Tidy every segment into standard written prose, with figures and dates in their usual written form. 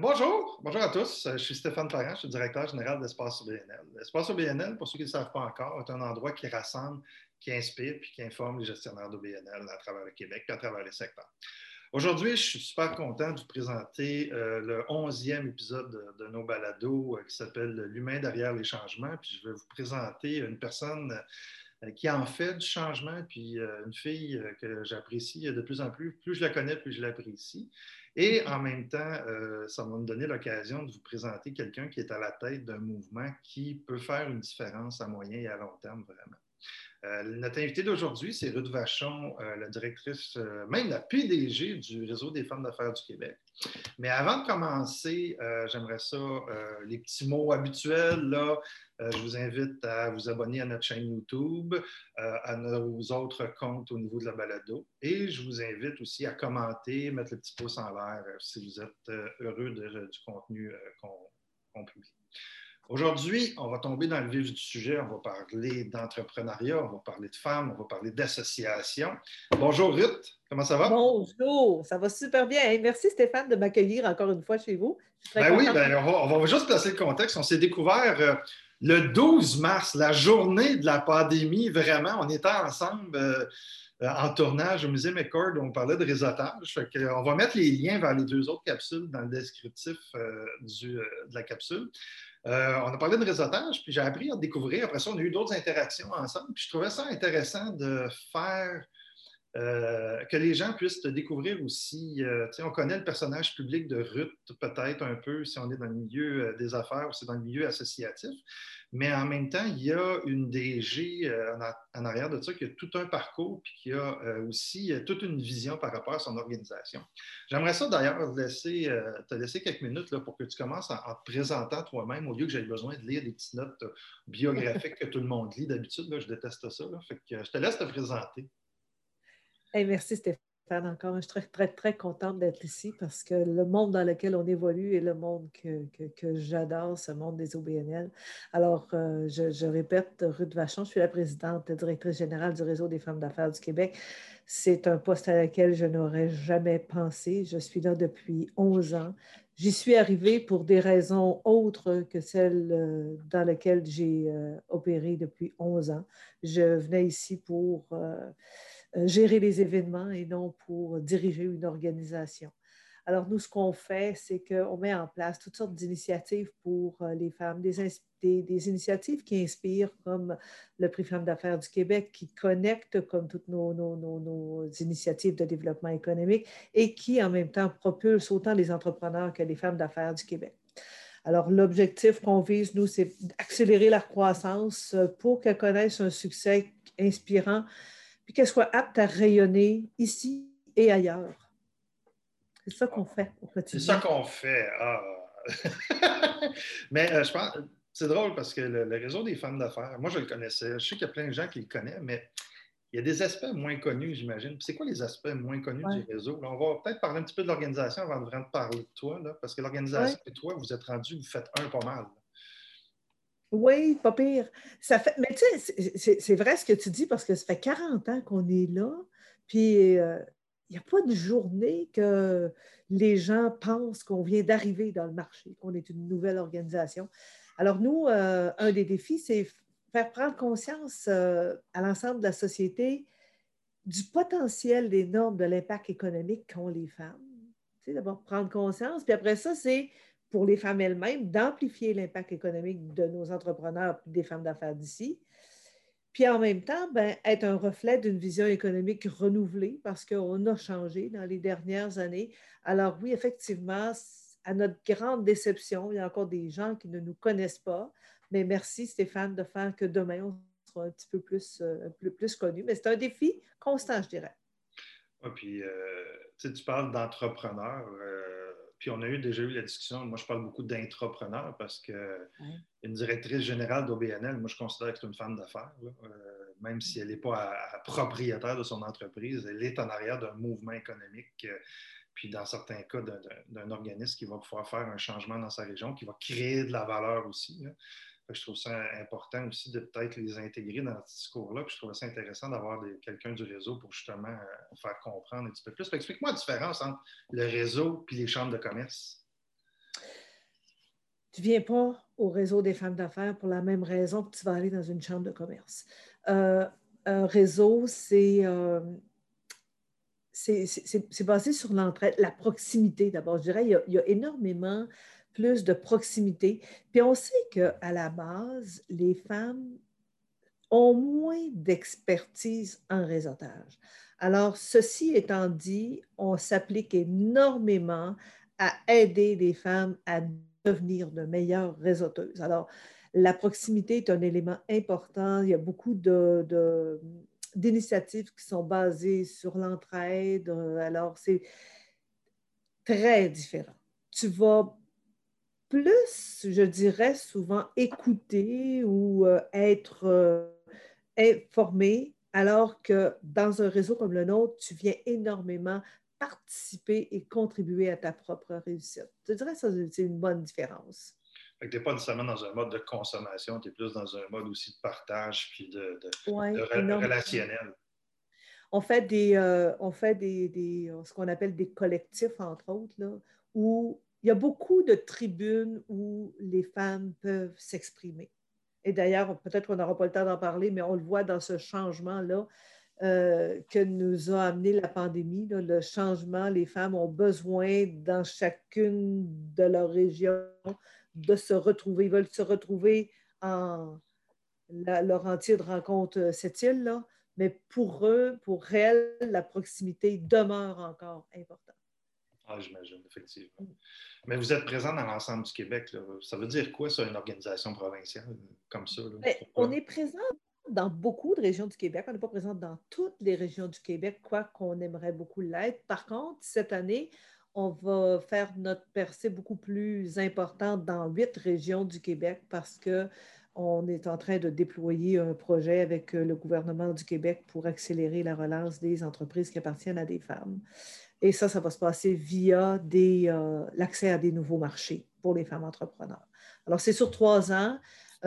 Bonjour, bonjour à tous. Je suis Stéphane Parent, je suis directeur général d'Espace OBNL. L'espace OBNL, pour ceux qui ne le savent pas encore, est un endroit qui rassemble, qui inspire puis qui informe les gestionnaires d'OBNL à travers le Québec et à travers les secteurs. Aujourd'hui, je suis super content de vous présenter le 11e épisode de nos balados qui s'appelle « L'humain derrière les changements ». Puis je vais vous présenter une personne qui en fait du changement, puis une fille que j'apprécie de plus en plus. Plus je la connais, plus je l'apprécie. Et en même temps, ça va me donner l'occasion de vous présenter quelqu'un qui est à la tête d'un mouvement qui peut faire une différence à moyen et à long terme, vraiment. Notre invitée d'aujourd'hui, c'est Ruth Vachon, la directrice, même la PDG du Réseau des femmes d'affaires du Québec. Mais avant de commencer, j'aimerais ça, les petits mots habituels, là, je vous invite à vous abonner à notre chaîne YouTube, à nos autres comptes au niveau de la balado. Et je vous invite aussi à commenter, mettre le petit pouce en l'air si vous êtes heureux du contenu qu'on publie. Aujourd'hui, on va tomber dans le vif du sujet. On va parler d'entrepreneuriat, on va parler de femmes, on va parler d'associations. Bonjour Ruth, comment ça va? Bonjour, ça va super bien. Hey, merci Stéphane de m'accueillir encore une fois chez vous. On va juste placer le contexte. On s'est découvert le 12 mars, la journée de la pandémie. Vraiment, on était ensemble en tournage au Musée McCord, on parlait de réseautage. Fait que, on va mettre les liens vers les deux autres capsules dans le descriptif de la capsule. On a parlé de réseautage, puis j'ai appris à découvrir. Après ça, on a eu d'autres interactions ensemble. Puis je trouvais ça intéressant de faire que les gens puissent découvrir aussi. On connaît le personnage public de Ruth, peut-être un peu, si on est dans le milieu des affaires ou si c'est dans le milieu associatif. Mais en même temps, il y a une DG en arrière de ça qui a tout un parcours puis qui a aussi toute une vision par rapport à son organisation. J'aimerais ça d'ailleurs te laisser quelques minutes là, pour que tu commences en te présentant toi-même au lieu que j'aie besoin de lire des petites notes biographiques que tout le monde lit d'habitude. Je déteste ça. Là. Fait que, je te laisse te présenter. Hey, merci Stéphane encore. Je suis très, très, très contente d'être ici parce que le monde dans lequel on évolue est le monde que j'adore, ce monde des OBNL. Alors, je répète, Ruth Vachon, je suis la présidente et directrice générale du Réseau des femmes d'affaires du Québec. C'est un poste à lequel je n'aurais jamais pensé. Je suis là depuis 11 ans. J'y suis arrivée pour des raisons autres que celles dans lesquelles j'ai opéré depuis 11 ans. Je venais ici pour gérer les événements et non pour diriger une organisation. Alors, nous, ce qu'on fait, c'est qu'on met en place toutes sortes d'initiatives pour les femmes, des initiatives qui inspirent, comme le prix Femmes d'affaires du Québec, qui connectent comme toutes nos initiatives de développement économique et qui, en même temps, propulsent autant les entrepreneurs que les femmes d'affaires du Québec. Alors, l'objectif qu'on vise, nous, c'est d'accélérer leur croissance pour qu'elles connaissent un succès inspirant puis qu'elles soient aptes à rayonner ici et ailleurs. C'est ça qu'on fait au quotidien. C'est ça qu'on fait. Ah. Mais je pense, c'est drôle parce que le réseau des femmes d'affaires, moi je le connaissais, je sais qu'il y a plein de gens qui le connaissent, mais il y a des aspects moins connus, j'imagine. C'est quoi les aspects moins connus du réseau? Là, on va peut-être parler un petit peu de l'organisation avant de vraiment parler de toi, là, parce que l'organisation et toi, vous êtes rendus, vous faites un pas mal. Là. Oui, pas pire. Ça fait, mais tu sais, c'est vrai ce que tu dis parce que ça fait 40 ans qu'on est là, puis... il n'y a pas de journée que les gens pensent qu'on vient d'arriver dans le marché, qu'on est une nouvelle organisation. Alors nous, un des défis, c'est faire prendre conscience à l'ensemble de la société du potentiel des normes de l'impact économique qu'ont les femmes. Tu sais, d'abord prendre conscience, puis après ça, c'est pour les femmes elles-mêmes d'amplifier l'impact économique de nos entrepreneurs et des femmes d'affaires d'ici. Puis en même temps, ben, être un reflet d'une vision économique renouvelée parce qu'on a changé dans les dernières années. Alors oui, effectivement, à notre grande déception, il y a encore des gens qui ne nous connaissent pas. Mais merci Stéphane de faire que demain, on sera un petit peu plus connus. Mais c'est un défi constant, je dirais. Oui, puis tu parles d'entrepreneurs. Puis on a déjà eu la discussion, moi je parle beaucoup d'intrapreneurs parce que une directrice générale d'OBNL, moi je considère que c'est une femme d'affaires, même si elle n'est pas propriétaire de son entreprise, elle est en arrière d'un mouvement économique, puis dans certains cas d'un organisme qui va pouvoir faire un changement dans sa région, qui va créer de la valeur aussi. Là. Je trouve ça important aussi de peut-être les intégrer dans ce discours-là. Puis je trouvais ça intéressant d'avoir quelqu'un du réseau pour justement faire comprendre un petit peu plus. Explique-moi la différence entre le réseau et les chambres de commerce. Tu ne viens pas au réseau des femmes d'affaires pour la même raison que tu vas aller dans une chambre de commerce. Un réseau, c'est basé sur l'entraide, la proximité d'abord. Je dirais il y a énormément plus de proximité. Puis on sait qu'à la base, les femmes ont moins d'expertise en réseautage. Alors, ceci étant dit, on s'applique énormément à aider les femmes à devenir de meilleures réseauteuses. Alors, la proximité est un élément important. Il y a beaucoup d'initiatives qui sont basées sur l'entraide. Alors, c'est très différent. Tu vas plus, je dirais, souvent écouter ou être informé, alors que dans un réseau comme le nôtre, tu viens énormément participer et contribuer à ta propre réussite. Je dirais que ça, c'est une bonne différence. Tu n'es pas nécessairement dans un mode de consommation, tu es plus dans un mode aussi de partage puis de relationnel. On fait ce qu'on appelle des collectifs, entre autres, là, où il y a beaucoup de tribunes où les femmes peuvent s'exprimer. Et d'ailleurs, peut-être qu'on n'aura pas le temps d'en parler, mais on le voit dans ce changement-là que nous a amené la pandémie. Là, le changement, les femmes ont besoin dans chacune de leur région de se retrouver. Ils veulent se retrouver en leur entier de rencontre, cette île-là, mais pour eux, pour elles, la proximité demeure encore importante. Ah, j'imagine, effectivement. Mais vous êtes présent dans l'ensemble du Québec. Là. Ça veut dire quoi, ça, une organisation provinciale comme ça? Là? On est présent dans beaucoup de régions du Québec. On n'est pas présent dans toutes les régions du Québec, quoi qu'on aimerait beaucoup l'être. Par contre, cette année, on va faire notre percée beaucoup plus importante dans 8 régions du Québec parce qu'on est en train de déployer un projet avec le gouvernement du Québec pour accélérer la relance des entreprises qui appartiennent à des femmes. Et ça, ça va se passer via l'accès à des nouveaux marchés pour les femmes entrepreneurs. Alors, c'est sur 3 ans.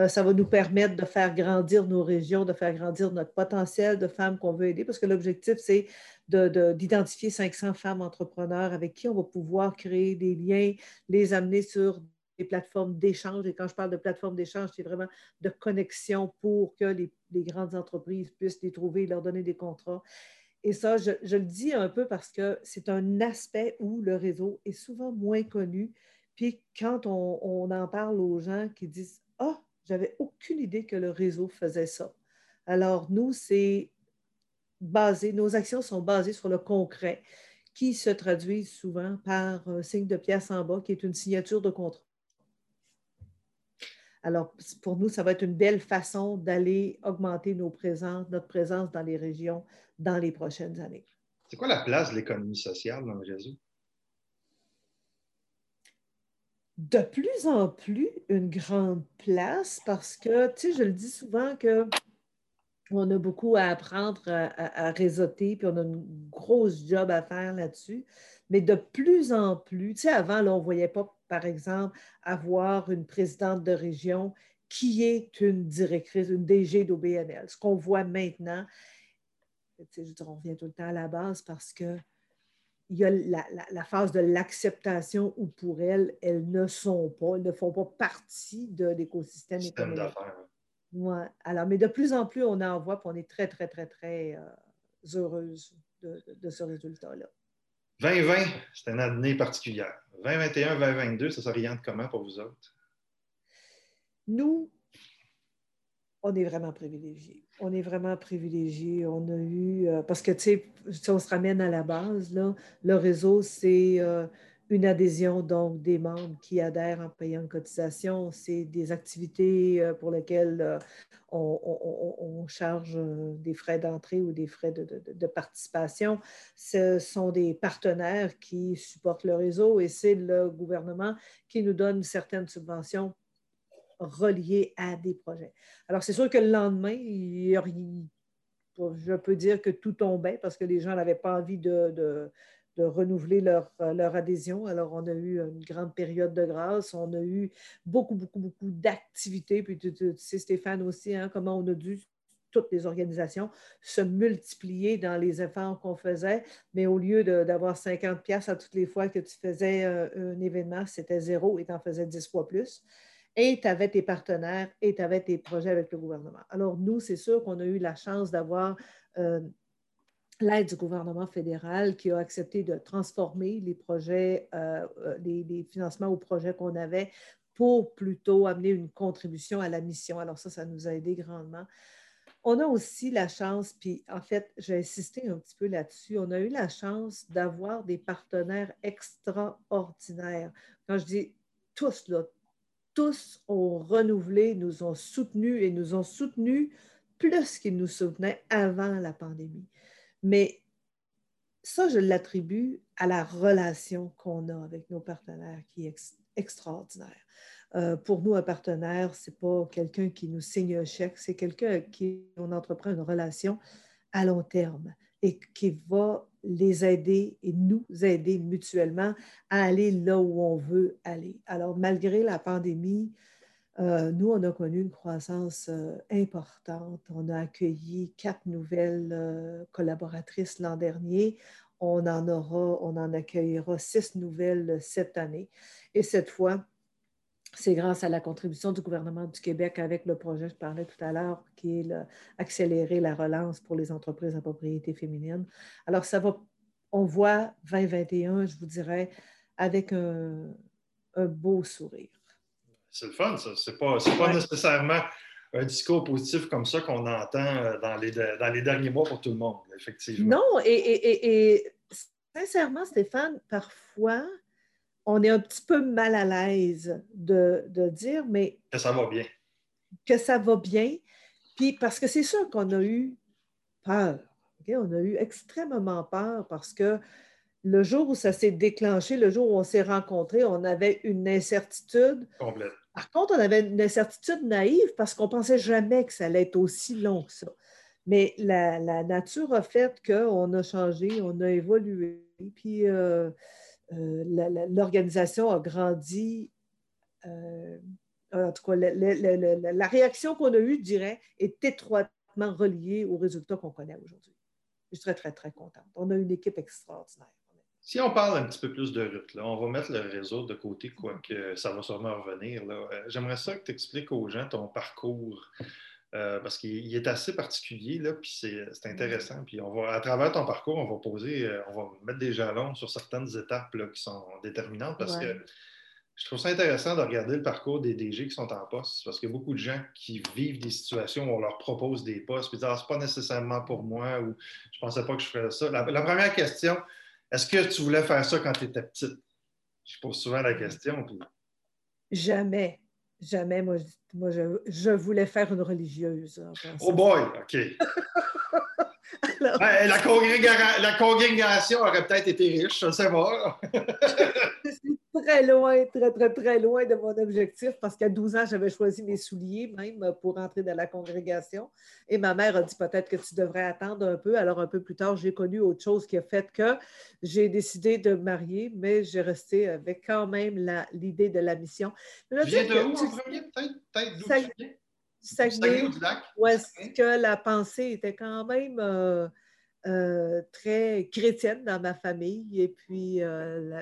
Ça va nous permettre de faire grandir nos régions, de faire grandir notre potentiel de femmes qu'on veut aider, parce que l'objectif, c'est d'identifier 500 femmes entrepreneurs avec qui on va pouvoir créer des liens, les amener sur des plateformes d'échange. Et quand je parle de plateformes d'échange, c'est vraiment de connexion pour que les grandes entreprises puissent les trouver et leur donner des contrats. Et ça, je le dis un peu parce que c'est un aspect où le réseau est souvent moins connu. Puis quand on en parle aux gens qui disent « Ah, j'avais aucune idée que le réseau faisait ça. » Alors nous, c'est basé, nos actions sont basées sur le concret, qui se traduit souvent par un signe de pièce en bas qui est une signature de contrat. Alors pour nous, ça va être une belle façon d'aller augmenter notre présence dans les régions dans les prochaines années. C'est quoi la place de l'économie sociale dans le réseau? De plus en plus, une grande place parce que, tu sais, je le dis souvent qu'on a beaucoup à apprendre à réseauter, puis on a une grosse job à faire là-dessus. Mais de plus en plus, tu sais, avant, là, on ne voyait pas, par exemple, avoir une présidente de région qui est une directrice, une DG d'OBNL. Ce qu'on voit maintenant, tu sais, je dirais, on revient tout le temps à la base parce que il y a la phase de l'acceptation où pour elles, elles ne font pas partie de l'écosystème économique. Ouais. Alors, mais de plus en plus, on en voit, puis on est très, très, très, très heureuse de ce résultat-là. 2020, c'est une année particulière. 2021, 2022, ça s'oriente comment pour vous autres? Nous, on est vraiment privilégiés. On est vraiment privilégiés. On a eu... parce que, tu sais, si on se ramène à la base, là, le réseau, c'est une adhésion, donc, des membres qui adhèrent en payant une cotisation. C'est des activités pour lesquelles on charge des frais d'entrée ou des frais de participation. Ce sont des partenaires qui supportent le réseau et c'est le gouvernement qui nous donne certaines subventions reliés à des projets. Alors, c'est sûr que le lendemain, je peux dire que tout tombait parce que les gens n'avaient pas envie de renouveler leur adhésion. Alors, on a eu une grande période de grâce. On a eu beaucoup, beaucoup, beaucoup d'activités. Puis, tu sais, Stéphane aussi, hein, comment on a dû toutes les organisations, se multiplier dans les efforts qu'on faisait, mais au lieu d'avoir 50$ à toutes les fois que tu faisais un événement, c'était zéro et tu en faisais 10 fois plus. Et tu avais tes partenaires et tu avais tes projets avec le gouvernement. Alors nous, c'est sûr qu'on a eu la chance d'avoir l'aide du gouvernement fédéral qui a accepté de transformer les projets, les financements aux projets qu'on avait pour plutôt amener une contribution à la mission. Alors ça, ça nous a aidé grandement. On a aussi la chance, puis en fait, j'ai insisté un petit peu là-dessus, on a eu la chance d'avoir des partenaires extraordinaires. Quand je dis tous, là, tous ont renouvelé, nous ont soutenus et nous ont soutenus plus qu'ils nous soutenaient avant la pandémie. Mais ça, je l'attribue à la relation qu'on a avec nos partenaires qui est extraordinaire. Pour nous, un partenaire, ce n'est pas quelqu'un qui nous signe un chèque, c'est quelqu'un avec qui on entreprend une relation à long terme et qui va les aider et nous aider mutuellement à aller là où on veut aller. Alors, malgré la pandémie, nous, on a connu une croissance importante. On a accueilli 4 nouvelles collaboratrices l'an dernier. On en accueillera 6 nouvelles cette année. Et cette fois, c'est grâce à la contribution du gouvernement du Québec avec le projet que je parlais tout à l'heure, qui est accélérer la relance pour les entreprises à propriété féminine. Alors, ça va, on voit 2021, je vous dirais, avec un beau sourire. C'est le fun, ça. C'est pas nécessairement un discours positif comme ça qu'on entend dans les derniers mois pour tout le monde, effectivement. Non, et sincèrement, Stéphane, parfois, on est un petit peu mal à l'aise de dire, mais... Que ça va bien. Que ça va bien. Puis parce que c'est sûr qu'on a eu peur. Okay? On a eu extrêmement peur parce que le jour où ça s'est déclenché, le jour où on s'est rencontrés, on avait une incertitude. Complète. Par contre, on avait une incertitude naïve parce qu'on ne pensait jamais que ça allait être aussi long que ça. Mais la nature a fait qu'on a changé, on a évolué, puis... l'organisation a grandi, en tout cas, la réaction qu'on a eue, je dirais, est étroitement reliée aux résultats qu'on connaît aujourd'hui. Je suis très, très, très contente. On a une équipe extraordinaire. Si on parle un petit peu plus de Ruth, là, on va mettre le réseau de côté, quoique ça va sûrement revenir. Là. J'aimerais ça que tu expliques aux gens ton parcours, parce qu'il est assez particulier, là, puis c'est intéressant. Puis à travers ton parcours, on va mettre des jalons sur certaines étapes là, qui sont déterminantes, parce que je trouve ça intéressant de regarder le parcours des DG qui sont en poste, parce qu'il y a beaucoup de gens qui vivent des situations où on leur propose des postes, puis disent « Ah, c'est pas nécessairement pour moi » ou « Je pensais pas que je ferais ça ». La première question, est-ce que tu voulais faire ça quand tu étais petite? Je pose souvent la question. Puis... Jamais. Jamais. Moi, je voulais faire une religieuse. Oh boy! OK. Alors, ben, la congrégation aurait peut-être été riche, je ne sais pas. Je suis très loin, très, très, très loin de mon objectif parce qu'à 12 ans, j'avais choisi mes souliers même pour entrer dans la congrégation. Et ma mère a dit peut-être que tu devrais attendre un peu. Alors, un peu plus tard, j'ai connu autre chose qui a fait que j'ai décidé de me marier, mais j'ai resté avec quand même l'idée de la mission. Là, j'ai de où en premier, peut-être d'où tu viens? Saguenay, où est-ce que la pensée était quand même très chrétienne dans ma famille et puis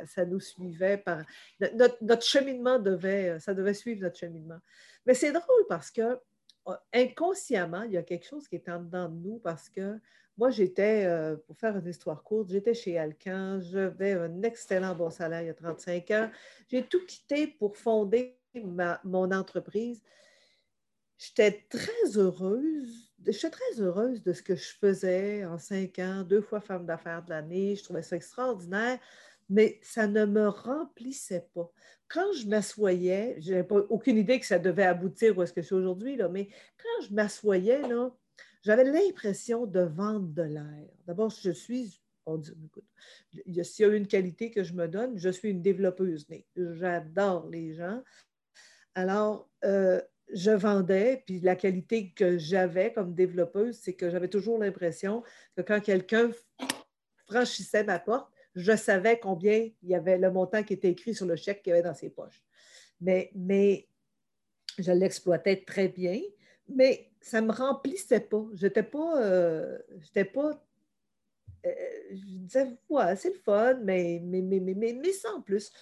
ça nous suivait par... Notre cheminement devait suivre notre cheminement. Mais c'est drôle parce que inconsciemment, il y a quelque chose qui est en dedans de nous parce que moi, j'étais, pour faire une histoire courte, j'étais chez Alcan, j'avais un excellent bon salaire il y a 35 ans. J'ai tout quitté pour fonder mon entreprise. J'étais très heureuse de ce que je faisais en 5 ans, 2 fois femme d'affaires de l'année. Je trouvais ça extraordinaire, mais ça ne me remplissait pas. Quand je m'assoyais, je n'avais aucune idée que ça devait aboutir où est-ce que je suis aujourd'hui, là, mais quand je m'assoyais, là, j'avais l'impression de vendre de l'air. D'abord, je suis... On dit, écoute, s'il y a une qualité que je me donne, je suis une développeuse née. J'adore les gens. Alors... je vendais, puis la qualité que j'avais comme développeuse, c'est que j'avais toujours l'impression que quand quelqu'un franchissait ma porte, je savais combien il y avait le montant qui était écrit sur le chèque qu'il y avait dans ses poches. Mais je l'exploitais très bien, mais ça ne me remplissait pas. Je n'étais pas... je disais, ouais, c'est le fun, mais sans plus.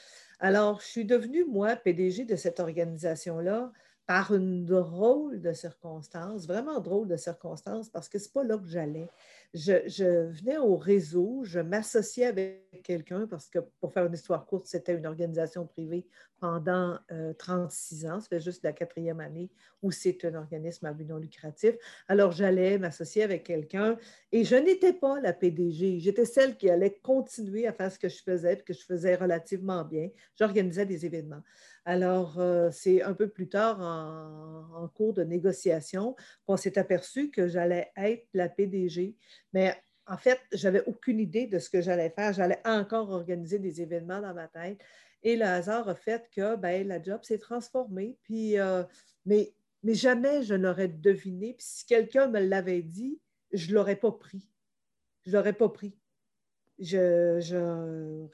Alors, je suis devenue, moi, PDG de cette organisation-là par une drôle de circonstance, vraiment drôle de circonstance, parce que ce n'est pas là que j'allais. Je venais au réseau, je m'associais avec quelqu'un, parce que, pour faire une histoire courte, c'était une organisation privée pendant 36 ans, ça fait juste la 4e année où c'est un organisme à but non lucratif. Alors, j'allais m'associer avec quelqu'un et je n'étais pas la PDG, j'étais celle qui allait continuer à faire ce que je faisais, puis que je faisais relativement bien. J'organisais des événements. Alors, c'est un peu plus tard, en cours de négociation, qu'on s'est aperçu que j'allais être la PDG, mais en fait, je n'avais aucune idée de ce que j'allais faire. J'allais encore organiser des événements dans ma tête. Et le hasard a fait que la job s'est transformée. Puis, mais jamais je n'aurais deviné. Puis si quelqu'un me l'avait dit, je ne l'aurais pas pris. Je ne l'aurais pas pris. J'aurais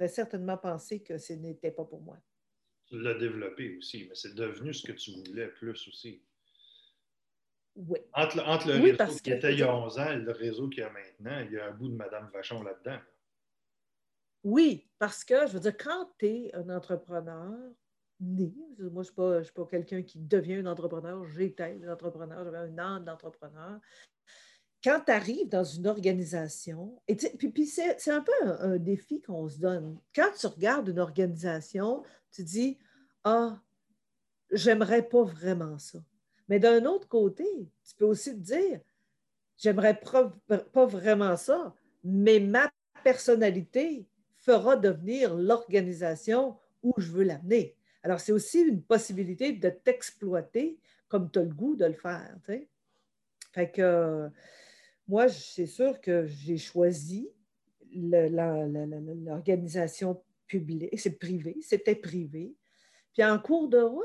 certainement pensé que ce n'était pas pour moi. Tu l'as développé aussi, mais c'est devenu ce que tu voulais plus aussi. Oui. Entre le réseau qui était il y a 11 ans et le réseau qu'il y a maintenant, il y a un bout de Mme Vachon là-dedans. Oui, parce que, je veux dire, quand tu es un entrepreneur né, moi, je ne suis pas quelqu'un qui devient un entrepreneur, j'étais un entrepreneur, j'avais un an d'entrepreneur. Quand tu arrives dans une organisation, et puis c'est un peu un défi qu'on se donne. Quand tu regardes une organisation, tu dis, « Ah, j'aimerais pas vraiment ça. » Mais d'un autre côté, tu peux aussi te dire, « J'aimerais pas vraiment ça, mais ma personnalité fera devenir l'organisation où je veux l'amener. » Alors, c'est aussi une possibilité de t'exploiter comme tu as le goût de le faire. T'sais. Fait que moi, c'est sûr que j'ai choisi l'organisation publique, c'est privé, c'était privé. Puis en cours de route,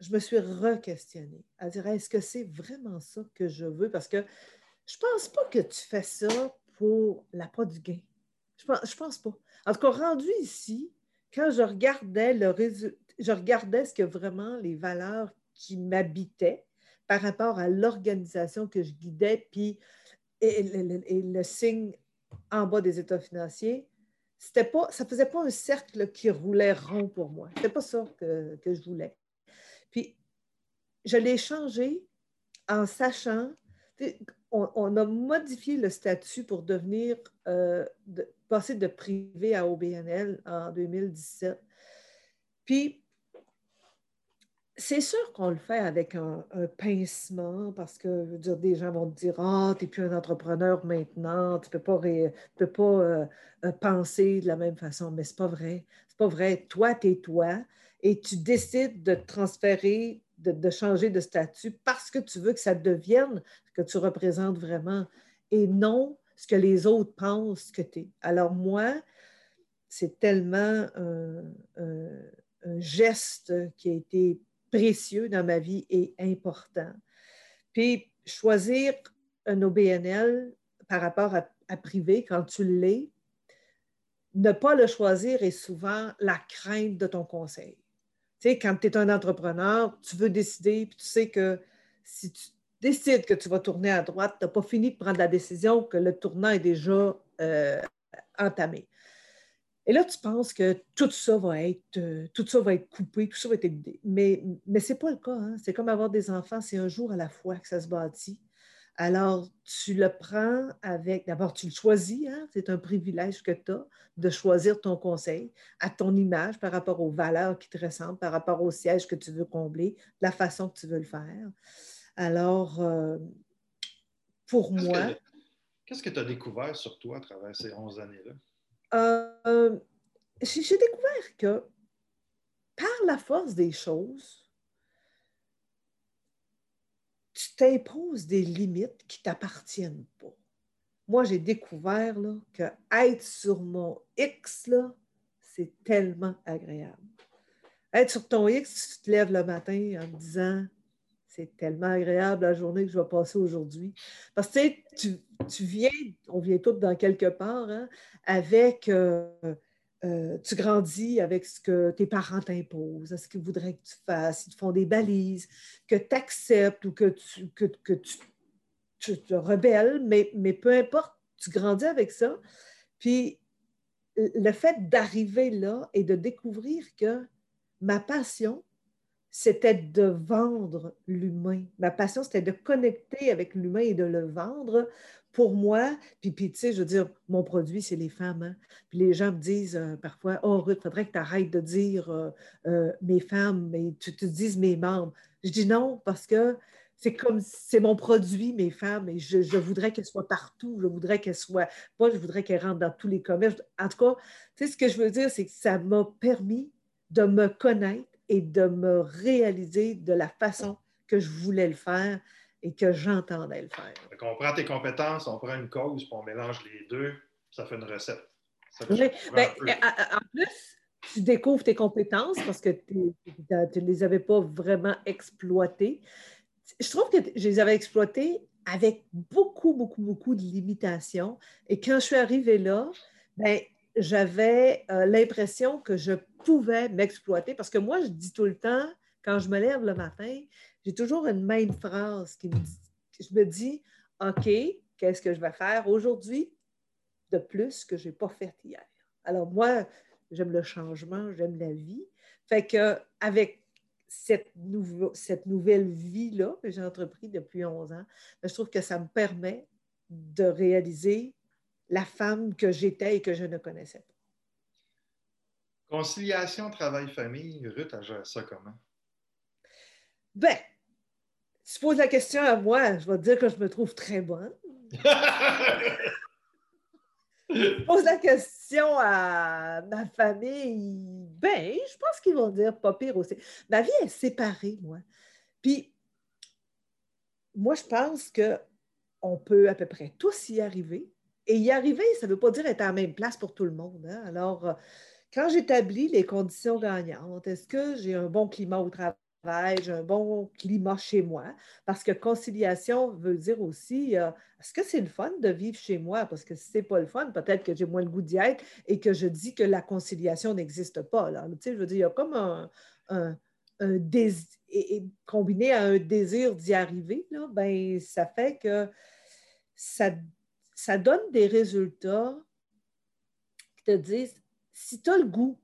je me suis re-questionnée à dire, est-ce que c'est vraiment ça que je veux? Parce que je ne pense pas que tu fais ça pour la part du gain. Je pense pas. En tout cas, rendu ici, quand je regardais le résultat, je regardais ce que vraiment les valeurs qui m'habitaient par rapport à l'organisation que je guidais, puis et le signe en bas des états financiers, c'était pas, ça ne faisait pas un cercle qui roulait rond pour moi. Ce n'était pas ça que je voulais. Puis, je l'ai changé en sachant... On a modifié le statut pour devenir, passer de privé à OBNL en 2017. Puis, c'est sûr qu'on le fait avec un pincement parce que, je veux dire, des gens vont te dire « Ah, tu n'es plus un entrepreneur maintenant, tu ne peux pas, penser de la même façon. » Mais ce n'est pas vrai. Ce n'est pas vrai. Toi, tu es toi et tu décides de te transférer, de changer de statut parce que tu veux que ça devienne ce que tu représentes vraiment et non ce que les autres pensent que tu es. Alors moi, c'est tellement un geste qui a été précieux dans ma vie et important. Puis choisir un OBNL par rapport à privé quand tu l'es, ne pas le choisir est souvent la crainte de ton conseil. Tu sais, quand tu es un entrepreneur, tu veux décider, puis tu sais que si tu décides que tu vas tourner à droite, tu n'as pas fini de prendre la décision que le tournant est déjà entamé. Et là, tu penses que tout ça va être coupé, tout ça va être éludé. Mais ce n'est pas le cas. Hein? C'est comme avoir des enfants, c'est un jour à la fois que ça se bâtit. Alors, tu le prends avec... D'abord, tu le choisis. Hein? C'est un privilège que tu as de choisir ton conseil à ton image par rapport aux valeurs qui te ressemblent, par rapport au siège que tu veux combler, la façon que tu veux le faire. Alors, pour moi... Qu'est-ce que tu as découvert sur toi à travers ces 11 années-là? J'ai découvert que par la force des choses, tu t'imposes des limites qui ne t'appartiennent pas. Moi, j'ai découvert là, que être sur mon X, là, c'est tellement agréable. Être sur ton X, tu te lèves le matin en te disant « c'est tellement agréable la journée que je vais passer aujourd'hui ». Parce que tu viens, on vient tous dans quelque part, hein, avec tu grandis avec ce que tes parents t'imposent, ce qu'ils voudraient que tu fasses, ils te font des balises, que tu acceptes ou que tu te rebelles, mais peu importe, tu grandis avec ça. Puis le fait d'arriver là et de découvrir que ma passion, c'était de vendre l'humain. Ma passion, c'était de connecter avec l'humain et de le vendre pour moi. Puis tu sais, je veux dire, mon produit, c'est les femmes. Hein? Puis les gens me disent parfois, « Oh, Ruth, il faudrait que tu arrêtes de dire mes femmes, mais tu dises mes membres. » Je dis non, parce que c'est comme, c'est mon produit, mes femmes, et je voudrais qu'elles soient partout. Je voudrais qu'elles soient, pas je voudrais qu'elles rentrent dans tous les commerces. En tout cas, tu sais, ce que je veux dire, c'est que ça m'a permis de me connaître et de me réaliser de la façon que je voulais le faire et que j'entendais le faire. Donc on prend tes compétences, on prend une cause, puis on mélange les deux, ça fait une recette. Ça fait en plus, tu découvres tes compétences parce que tu ne les avais pas vraiment exploitées. Je trouve que je les avais exploitées avec beaucoup de limitations. Et quand je suis arrivée là, bien, j'avais l'impression que je pouvais m'exploiter. Parce que moi, je dis tout le temps, quand je me lève le matin, j'ai toujours une même phrase qui me dit, je me dis, OK, qu'est-ce que je vais faire aujourd'hui de plus que je n'ai pas fait hier? Alors moi, j'aime le changement, j'aime la vie. Fait qu'avec cette nouvelle vie-là que j'ai entreprise depuis 11 ans, je trouve que ça me permet de réaliser la femme que j'étais et que je ne connaissais pas. Conciliation, travail, famille, Ruth, elle gère ça comment? Bien, tu poses la question à moi, je vais te dire que je me trouve très bonne. Tu poses la question à ma famille, bien, je pense qu'ils vont dire pas pire aussi. Ma vie est séparée, moi. Puis, moi, je pense qu'on peut à peu près tous y arriver. Et y arriver, ça ne veut pas dire être à la même place pour tout le monde. Hein? Alors, quand j'établis les conditions gagnantes, est-ce que j'ai un bon climat au travail, j'ai un bon climat chez moi? Parce que conciliation veut dire aussi, est-ce que c'est le fun de vivre chez moi? Parce que si ce n'est pas le fun, peut-être que j'ai moins le goût d'y être et que je dis que la conciliation n'existe pas. Alors, tu sais, je veux dire, il y a comme un désir, et combiné à un désir d'y arriver, là, ben, ça fait que ça donne des résultats qui te disent, si tu as le goût,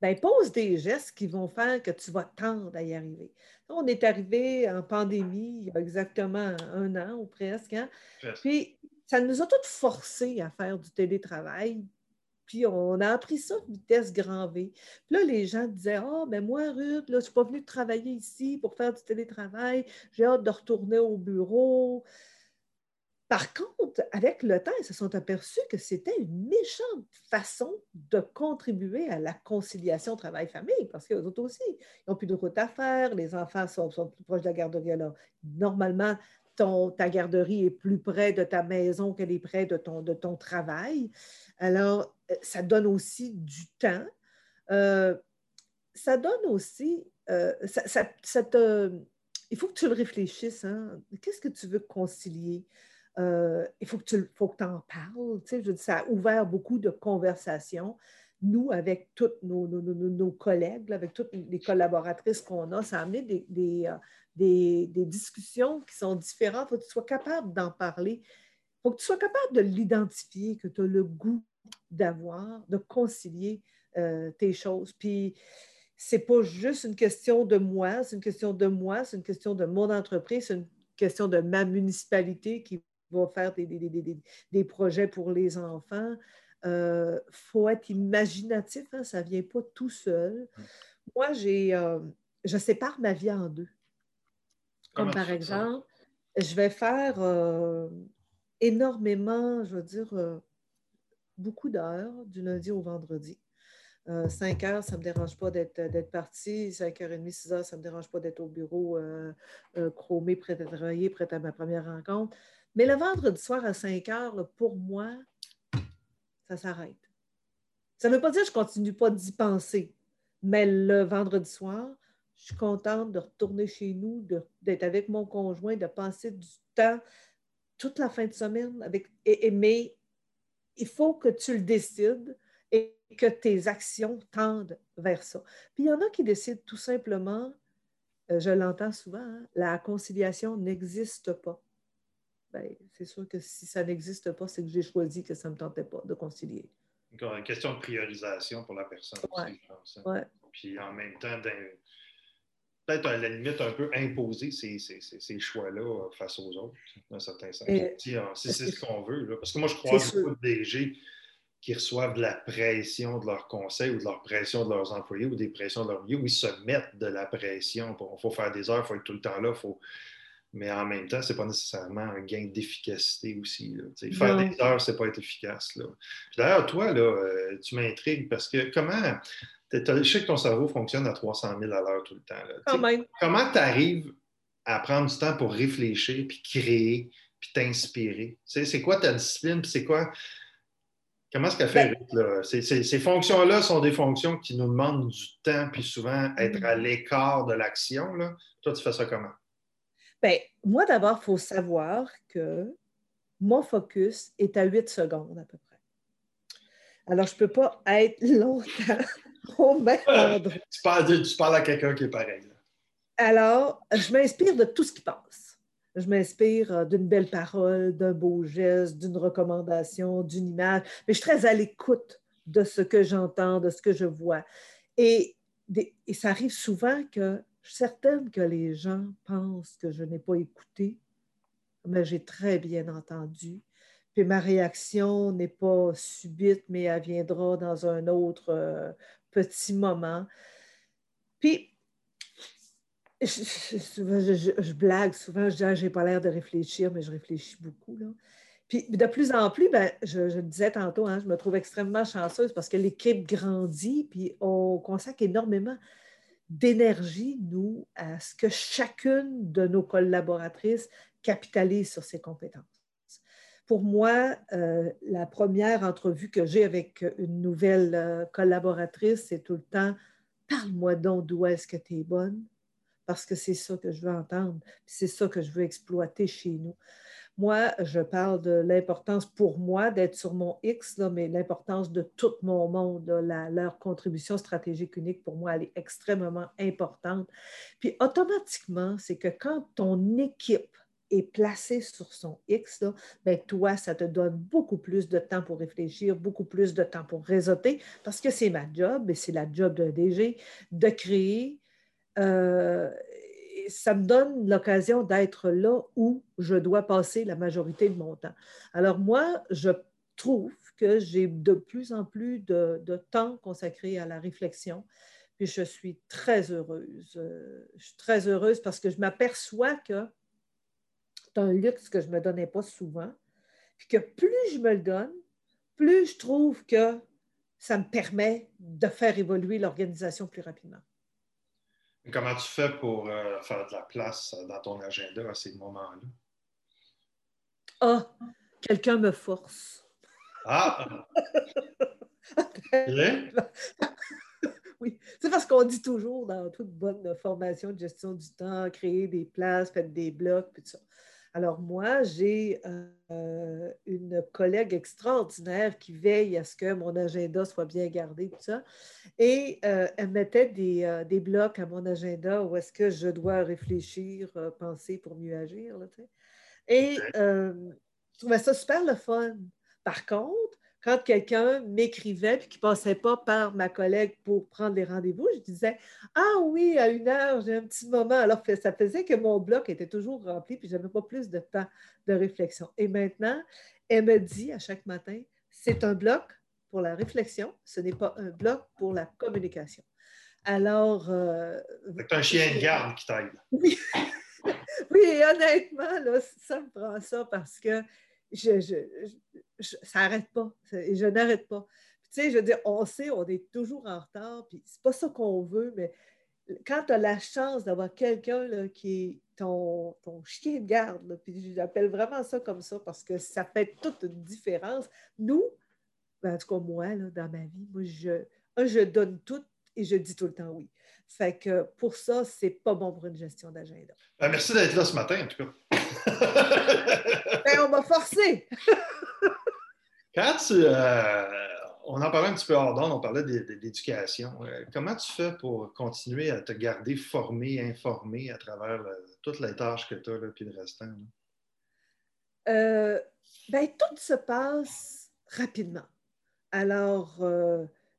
bien, pose des gestes qui vont faire que tu vas tendre à y arriver. On est arrivé en pandémie il y a exactement 1 an ou presque. Hein? Yes. Puis, ça nous a toutes forcés à faire du télétravail. Puis, on a appris ça vitesse grand V. Puis là, les gens disaient, « Ah, ben moi, Ruth, là, je ne suis pas venue travailler ici pour faire du télétravail. J'ai hâte de retourner au bureau. » Par contre, avec le temps, ils se sont aperçus que c'était une méchante façon de contribuer à la conciliation travail-famille, parce qu'eux autres aussi, ils n'ont plus de route à faire, les enfants sont plus proches de la garderie. Alors, normalement, ta garderie est plus près de ta maison qu'elle est près de ton travail. Alors, ça donne aussi du temps. Ça donne aussi... il faut que tu le réfléchisses. Hein? Qu'est-ce que tu veux concilier? Il faut que tu en parles. Tu sais, je dis, ça a ouvert beaucoup de conversations. Nous, avec tous nos collègues, avec toutes les collaboratrices qu'on a, ça a amené des discussions qui sont différentes. Il faut que tu sois capable d'en parler. Il faut que tu sois capable de l'identifier, que tu as le goût d'avoir, de concilier tes choses. Puis, c'est pas juste une question de moi, c'est une question de moi, c'est une question de mon entreprise, c'est une question de ma municipalité qui va faire des projets pour les enfants. Faut être imaginatif, hein, ça ne vient pas tout seul. Moi, je sépare ma vie en deux. Comme par exemple, je vais faire énormément, je veux dire, beaucoup d'heures du lundi au vendredi. 5 heures, ça ne me dérange pas d'être partie. 5h30, 6 heures, ça ne me dérange pas d'être au bureau chromé, prête à travailler, prête à ma première rencontre. Mais le vendredi soir à 5 heures, là, pour moi, ça s'arrête. Ça ne veut pas dire que je ne continue pas d'y penser, mais le vendredi soir, je suis contente de retourner chez nous, d'être avec mon conjoint, de passer du temps toute la fin de semaine. Il faut que tu le décides et que tes actions tendent vers ça. Puis il y en a qui décident tout simplement, je l'entends souvent, hein, la conciliation n'existe pas. Bien, c'est sûr que si ça n'existe pas, c'est que j'ai choisi que ça ne me tentait pas de concilier. Encore une question de priorisation pour la personne aussi, je pense. Ouais. Puis en même temps, peut-être à la limite un peu imposer ces choix-là face aux autres, dans certains sens. Si c'est ce qu'on veut, là. Parce que moi, je croise beaucoup de DG qui reçoivent de la pression de leurs conseils ou de la pression de leurs employés ou des pressions de leurs milieux, où ils se mettent de la pression. Il faut faire des heures, il faut être tout le temps là, faut... Mais en même temps, ce n'est pas nécessairement un gain d'efficacité aussi. Là. Faire des heures, ce n'est pas être efficace. Là. Puis d'ailleurs, toi, là, tu m'intrigues parce que comment... Je sais que ton cerveau fonctionne à 300 000 à l'heure tout le temps. Là. Comment tu arrives à prendre du temps pour réfléchir, puis créer, puis t'inspirer? C'est quoi ta discipline? Puis c'est quoi... Comment est-ce qu'elle fait, Ruth, là? Ces fonctions-là sont des fonctions qui nous demandent du temps, puis souvent être à l'écart de l'action. Là. Toi, tu fais ça comment? Bien, moi, d'abord, il faut savoir que mon focus est à 8 secondes à peu près. Alors, je ne peux pas être longtemps au même endroit. Tu parles à quelqu'un qui est pareil. Là. Alors, je m'inspire de tout ce qui passe. Je m'inspire d'une belle parole, d'un beau geste, d'une recommandation, d'une image. Mais je suis très à l'écoute de ce que j'entends, de ce que je vois. Et ça arrive souvent que je suis certaine que les gens pensent que je n'ai pas écouté, mais j'ai très bien entendu. Puis ma réaction n'est pas subite, mais elle viendra dans un autre petit moment. Puis, je blague souvent, je dis ah, « j'ai pas l'air de réfléchir », mais je réfléchis beaucoup. Là. Puis de plus en plus, ben, je le disais tantôt, hein, je me trouve extrêmement chanceuse parce que l'équipe grandit, puis on consacre énormément d'énergie, nous, à ce que chacune de nos collaboratrices capitalise sur ses compétences. Pour moi, la première entrevue que j'ai avec une nouvelle collaboratrice, c'est tout le temps « Parle-moi donc d'où est-ce que tu es bonne » parce que c'est ça que je veux entendre, c'est ça que je veux exploiter chez nous. Moi, je parle de l'importance pour moi d'être sur mon X, là, mais l'importance de tout mon monde. Là, leur contribution stratégique unique, pour moi, elle est extrêmement importante. Puis automatiquement, c'est que quand ton équipe est placé sur son X, là, ben toi, ça te donne beaucoup plus de temps pour réfléchir, beaucoup plus de temps pour réseauter, parce que c'est ma job, et c'est la job d'un DG, de créer. Ça me donne l'occasion d'être là où je dois passer la majorité de mon temps. Alors moi, je trouve que j'ai de plus en plus de temps consacré à la réflexion. Puis je suis très heureuse. Je suis très heureuse parce que je m'aperçois que c'est un luxe que je ne me donnais pas souvent, puis que plus je me le donne, plus je trouve que ça me permet de faire évoluer l'organisation plus rapidement. Comment tu fais pour faire de la place dans ton agenda à ces moments-là? Ah, quelqu'un me force. Ah! Oui, c'est parce qu'on dit toujours dans toute bonne formation de gestion du temps, créer des places, faire des blocs, puis tout ça. Alors moi, j'ai une collègue extraordinaire qui veille à ce que mon agenda soit bien gardé, tout ça. Et elle mettait des blocs à mon agenda où est-ce que je dois réfléchir, penser pour mieux agir. Là, et je trouvais ça super le fun. Par contre, quand quelqu'un m'écrivait et qui ne passait pas par ma collègue pour prendre les rendez-vous, je disais « Ah oui, à 1 heure, j'ai un petit moment. » Alors, ça faisait que mon bloc était toujours rempli puis je n'avais pas plus de temps de réflexion. Et maintenant, elle me dit à chaque matin « C'est un bloc pour la réflexion, ce n'est pas un bloc pour la communication. » Alors... c'est un chien de garde qui t'aide. Oui, oui, et honnêtement, là, ça me prend ça parce que ça n'arrête pas. Et je n'arrête pas. Puis, tu sais, je veux dire, on sait, on est toujours en retard, puis c'est pas ça qu'on veut, mais quand tu as la chance d'avoir quelqu'un là, qui est ton chien de garde, là, puis j'appelle vraiment ça comme ça parce que ça fait toute une différence. Nous, ben, en tout cas, moi, là, dans ma vie, moi, je donne tout et je dis tout le temps oui. Fait que pour ça, c'est pas bon pour une gestion d'agenda. Ben, merci d'être là ce matin, en tout cas. Ben, on m'a forcé! Quand on en parlait un petit peu hors d'onde, on parlait d'éducation. Comment tu fais pour continuer à te garder formé, informé à travers toutes les tâches que tu as, puis le restant? Ben, tout se passe rapidement. Alors,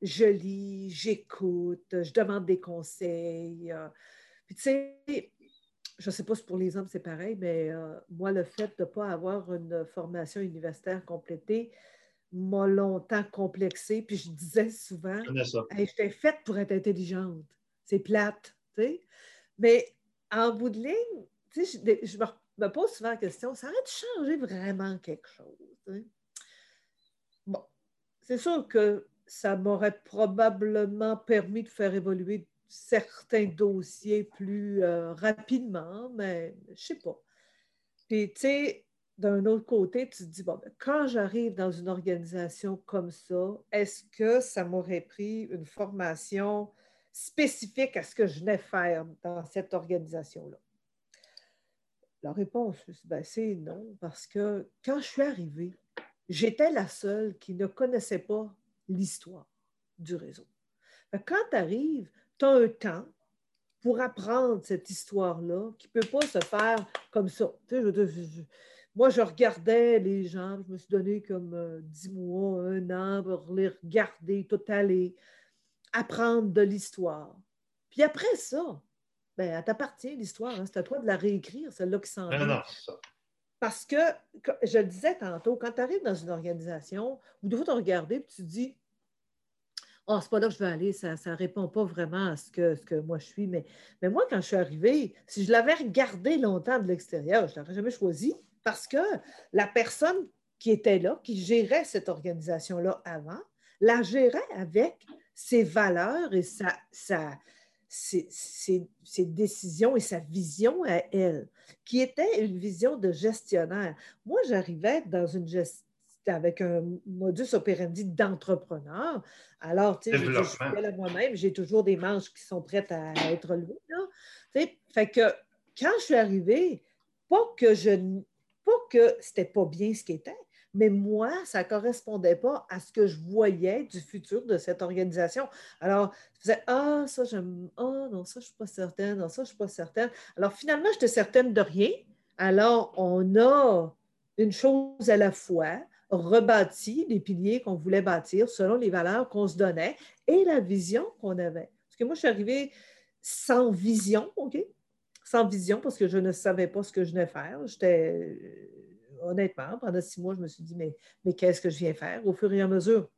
je lis, j'écoute, je demande des conseils. Puis, tu sais, je ne sais pas si pour les hommes c'est pareil, mais moi, le fait de ne pas avoir une formation universitaire complétée m'a longtemps complexée. Puis, je disais souvent, hey, je t'ai faite pour être intelligente. C'est plate, tu sais. Mais en bout de ligne, tu sais, je me pose souvent la question, ça aurait changé vraiment quelque chose? Hein? Bon, c'est sûr que ça m'aurait probablement permis de faire évoluer certains dossiers plus rapidement, mais je ne sais pas. Puis, tu sais, d'un autre côté, tu te dis, bon, ben, quand j'arrive dans une organisation comme ça, est-ce que ça m'aurait pris une formation spécifique à ce que je venais faire dans cette organisation-là? La réponse, ben, c'est non, parce que quand je suis arrivée, j'étais la seule qui ne connaissait pas l'histoire du réseau. Quand tu arrives, tu as un temps pour apprendre cette histoire-là qui ne peut pas se faire comme ça. Moi, je regardais les gens, je me suis donné comme 10 mois, 1 an pour les regarder, tout aller, apprendre de l'histoire. Puis après ça, bien, elle t'appartient, l'histoire. Hein? C'est à toi de la réécrire, celle-là qui s'en vient. Parce que, je le disais tantôt, quand tu arrives dans une organisation, où des fois, tu regardes et tu te dis, « Ah, oh, c'est pas là que je vais aller, ça ne répond pas vraiment à ce que moi je suis. » Mais moi, quand je suis arrivée, si je l'avais regardé longtemps de l'extérieur, je ne l'aurais jamais choisi parce que la personne qui était là, qui gérait cette organisation-là avant, la gérait avec ses valeurs et ses décisions et sa vision à elle, qui était une vision de gestionnaire. Moi, j'arrivais dans une avec un modus operandi d'entrepreneur. Alors, tu sais, je suis là moi-même, j'ai toujours des manches qui sont prêtes à être levées, là. Tu sais, fait que quand je suis arrivée, pas que c'était pas bien ce qui était, mais moi, ça ne correspondait pas à ce que je voyais du futur de cette organisation. Alors, je faisais « Ah, ça, j'aime... Ah, non, ça, je ne suis pas certaine. Non, ça, je ne suis pas certaine. » Alors, finalement, je n'étais certaine de rien. Alors, on a une chose à la fois, rebâti les piliers qu'on voulait bâtir selon les valeurs qu'on se donnait et la vision qu'on avait. Parce que moi, je suis arrivée sans vision, OK? Sans vision parce que je ne savais pas ce que je venais faire. J'étais... Honnêtement, pendant 6 mois, je me suis dit, mais qu'est-ce que je viens faire? Au fur et à mesure,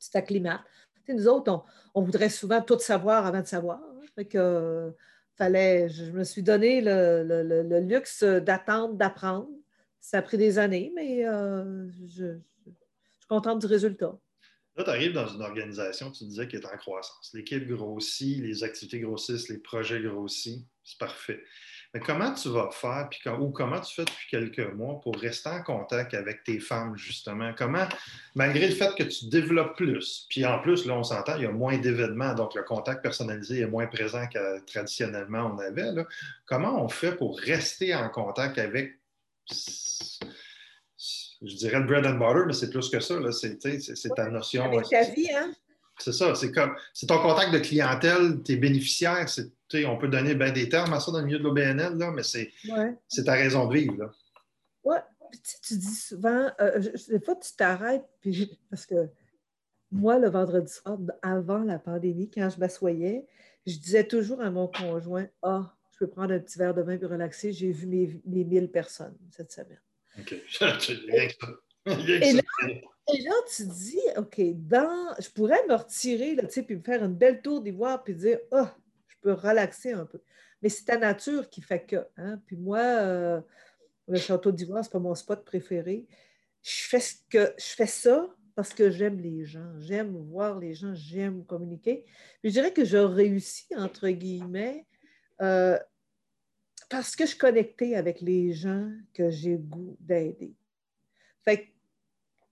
tu t'acclimates. Tu sais, nous autres, on voudrait souvent tout savoir avant de savoir. Hein? Fait que, je me suis donné le luxe d'attendre, d'apprendre. Ça a pris des années, mais je suis contente du résultat. Là, tu arrives dans une organisation, tu disais, qui est en croissance. L'équipe grossit, les activités grossissent, les projets grossissent. C'est parfait. Mais comment tu vas faire, ou comment tu fais depuis quelques mois pour rester en contact avec tes femmes, justement? Comment, malgré le fait que tu développes plus, puis en plus, là, on s'entend, il y a moins d'événements, donc le contact personnalisé est moins présent que traditionnellement on avait, là. Comment on fait pour rester en contact avec, je dirais le bread and butter, mais c'est plus que ça, là. C'est ta notion. Avec ta vie, hein? C'est ça, c'est ton contact de clientèle, tes bénéficiaires, on peut donner ben des termes à ça dans le milieu de l'OBNL, là, mais c'est ta raison de vivre. Oui, tu dis souvent, des fois tu t'arrêtes, puis, parce que moi, le vendredi soir, avant la pandémie, quand je m'assoyais, je disais toujours à mon conjoint, « Ah, je peux prendre un petit verre de vin et relaxer, j'ai vu mes 1000 personnes cette semaine. » OK, Et là, tu dis, OK, je pourrais me retirer, là, puis me faire une belle tour d'ivoire, puis dire, ah, oh, je peux relaxer un peu. Mais c'est ta nature qui fait que. Hein? Puis moi, le château d'ivoire, c'est pas mon spot préféré. Je fais ça parce que j'aime les gens. J'aime voir les gens, j'aime communiquer. Puis je dirais que je réussis, entre guillemets, parce que je suis connectée avec les gens que j'ai le goût d'aider. Fait que,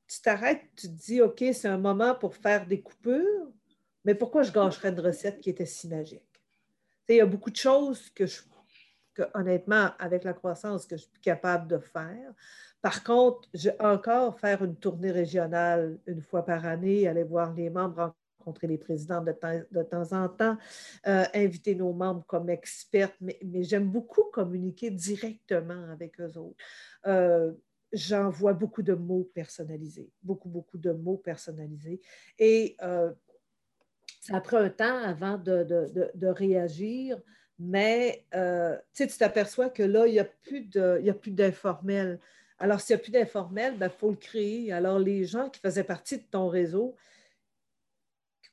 tu t'arrêtes, tu te dis, OK, c'est un moment pour faire des coupures, mais pourquoi je gâcherais une recette qui était si magique? Il y a beaucoup de choses que je que honnêtement, avec la croissance que je suis plus capable de faire. Par contre, j'ai encore faire une tournée régionale une fois par année, aller voir les membres, rencontrer les présidents de temps en temps, inviter nos membres comme experts, mais j'aime beaucoup communiquer directement avec eux autres. J'envoie beaucoup de mots personnalisés, beaucoup de mots personnalisés. Et ça prend un temps avant de réagir, mais tu t'aperçois que là, il n'y a plus d'informel. Alors, s'il n'y a plus d'informel, ben, faut le créer. Alors, les gens qui faisaient partie de ton réseau,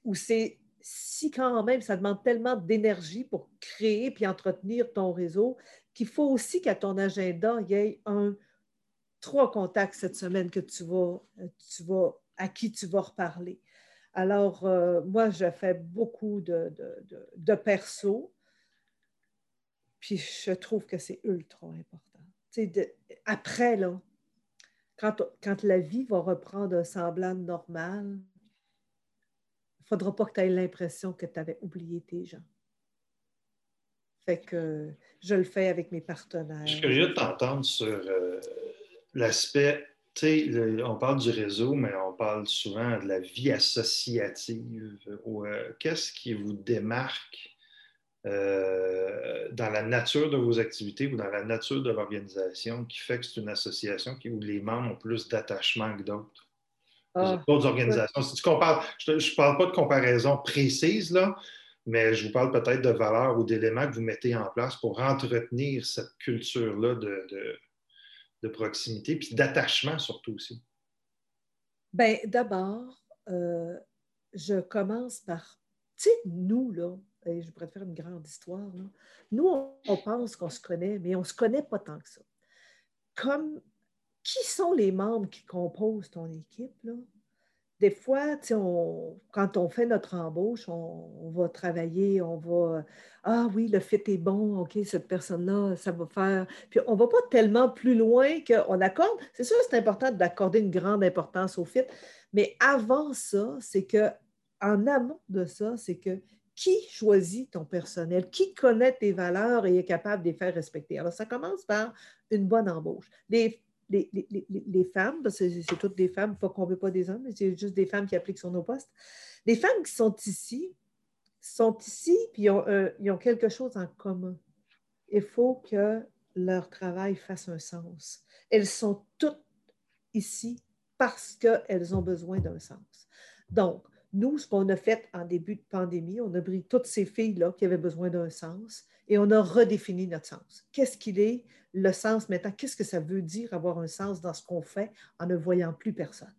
où c'est si quand même, ça demande tellement d'énergie pour créer puis entretenir ton réseau, qu'il faut aussi qu'à ton agenda, il y ait un 3 contacts cette semaine que à qui tu vas reparler. Alors, moi, je fais beaucoup de perso, puis je trouve que c'est ultra important. Tu sais, après, là, quand la vie va reprendre un semblant normal, il ne faudra pas que tu aies l'impression que tu avais oublié tes gens. Fait que je le fais avec mes partenaires. Je suis curieux de t'entendre sur l'aspect... Tu sais, on parle du réseau, mais on parle souvent de la vie associative. Qu'est-ce qui vous démarque dans la nature de vos activités ou dans la nature de l'organisation qui fait que c'est une association où les membres ont plus d'attachement que d'autres? D'autres organisations. Si tu compares, je ne parle pas de comparaison précise, là, mais je vous parle peut-être de valeurs ou d'éléments que vous mettez en place pour entretenir cette culture-là de proximité, puis d'attachement surtout aussi? Bien, d'abord, je commence par... Tu sais, nous, là, et je pourrais te faire une grande histoire, là, nous, on pense qu'on se connaît, mais on ne se connaît pas tant que ça. Comme, qui sont les membres qui composent ton équipe, là? Des fois, tu sais, quand on fait notre embauche, on va travailler, on va... Ah oui, le fit est bon, OK, cette personne-là, ça va faire... Puis on ne va pas tellement plus loin qu'on accorde. C'est sûr, c'est important d'accorder une grande importance au fit, mais avant ça, c'est que, en amont de ça, c'est que qui choisit ton personnel, qui connaît tes valeurs et est capable de les faire respecter. Alors, ça commence par une bonne embauche. Les femmes, parce que c'est toutes des femmes, pas qu'on ne veut pas des hommes, mais c'est juste des femmes qui appliquent sur nos postes. Les femmes qui sont ici, puis ils ont quelque chose en commun. Il faut que leur travail fasse un sens. Elles sont toutes ici parce qu'elles ont besoin d'un sens. Donc, nous, ce qu'on a fait en début de pandémie, on a pris toutes ces filles-là qui avaient besoin d'un sens et on a redéfini notre sens. Qu'est-ce qu'il est, le sens maintenant? Qu'est-ce que ça veut dire avoir un sens dans ce qu'on fait en ne voyant plus personne?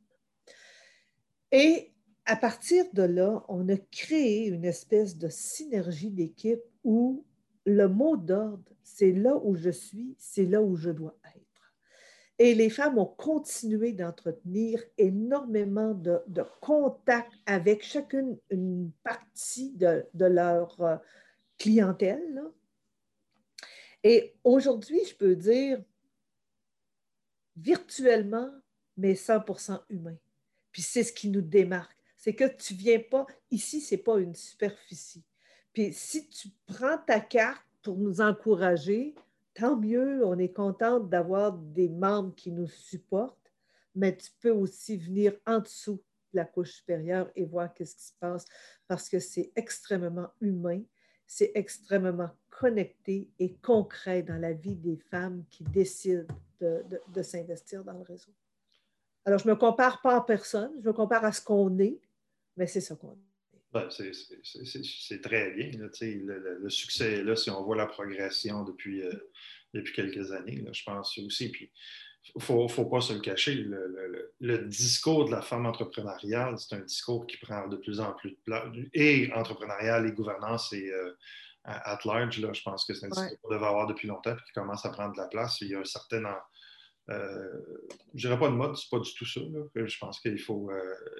Et à partir de là, on a créé une espèce de synergie d'équipe où le mot d'ordre, c'est là où je suis, c'est là où je dois être. Et les femmes ont continué d'entretenir énormément de contacts avec chacune une partie de leur clientèle, là. Et aujourd'hui, je peux dire virtuellement, mais 100% humain. Puis c'est ce qui nous démarque. C'est que tu ne viens pas, ici, ce n'est pas une superficie. Puis si tu prends ta carte pour nous encourager, tant mieux, on est contente d'avoir des membres qui nous supportent, mais tu peux aussi venir en dessous de la couche supérieure et voir qu'est-ce qui se passe, parce que c'est extrêmement humain, c'est extrêmement connecté et concret dans la vie des femmes qui décident de s'investir dans le réseau. Alors, je ne me compare pas à personne, je me compare à ce qu'on est, mais c'est ce qu'on est. Ben, c'est très bien. Là, le succès est là, si on voit la progression depuis quelques années, là, je pense aussi. Puis, faut pas se le cacher, le discours de la femme entrepreneuriale, c'est un discours qui prend de plus en plus de place. Et entrepreneuriale et gouvernance et at large, là, je pense que c'est un discours qu'on devait avoir depuis longtemps et qui commence à prendre de la place. Il y a un certain... je dirais pas de mode, c'est pas du tout ça. Là. Je pense qu'il faut...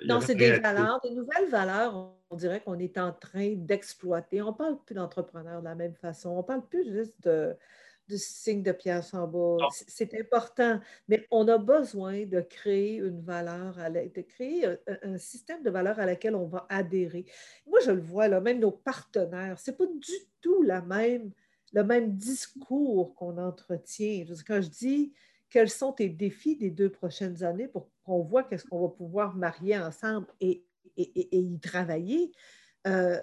non, c'est des valeurs, des nouvelles valeurs, on dirait qu'on est en train d'exploiter. On ne parle plus d'entrepreneurs de la même façon. On ne parle plus juste du signe de Pierre Samba. C'est important, mais on a besoin de créer une valeur, de créer un système de valeurs à laquelle on va adhérer. Moi, je le vois, là, même nos partenaires, ce n'est pas du tout la même le même discours qu'on entretient. Quand je dis quels sont tes défis des 2 prochaines années pour qu'on voit qu'est-ce qu'on va pouvoir marier ensemble et y travailler, ça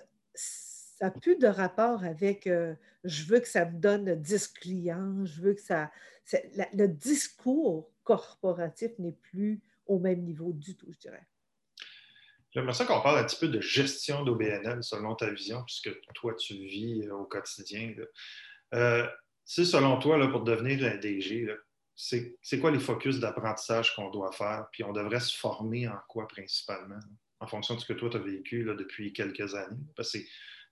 n'a plus de rapport avec je veux que ça me donne 10 clients, je veux que ça… le discours corporatif n'est plus au même niveau du tout, je dirais. J'aimerais ça qu'on parle un petit peu de gestion d'OBNL selon ta vision, puisque toi, tu vis au quotidien. C'est selon toi, là, pour devenir la DG, c'est quoi les focus d'apprentissage qu'on doit faire? Puis on devrait se former en quoi principalement, là, en fonction de ce que toi, tu as vécu là, depuis quelques années? Parce que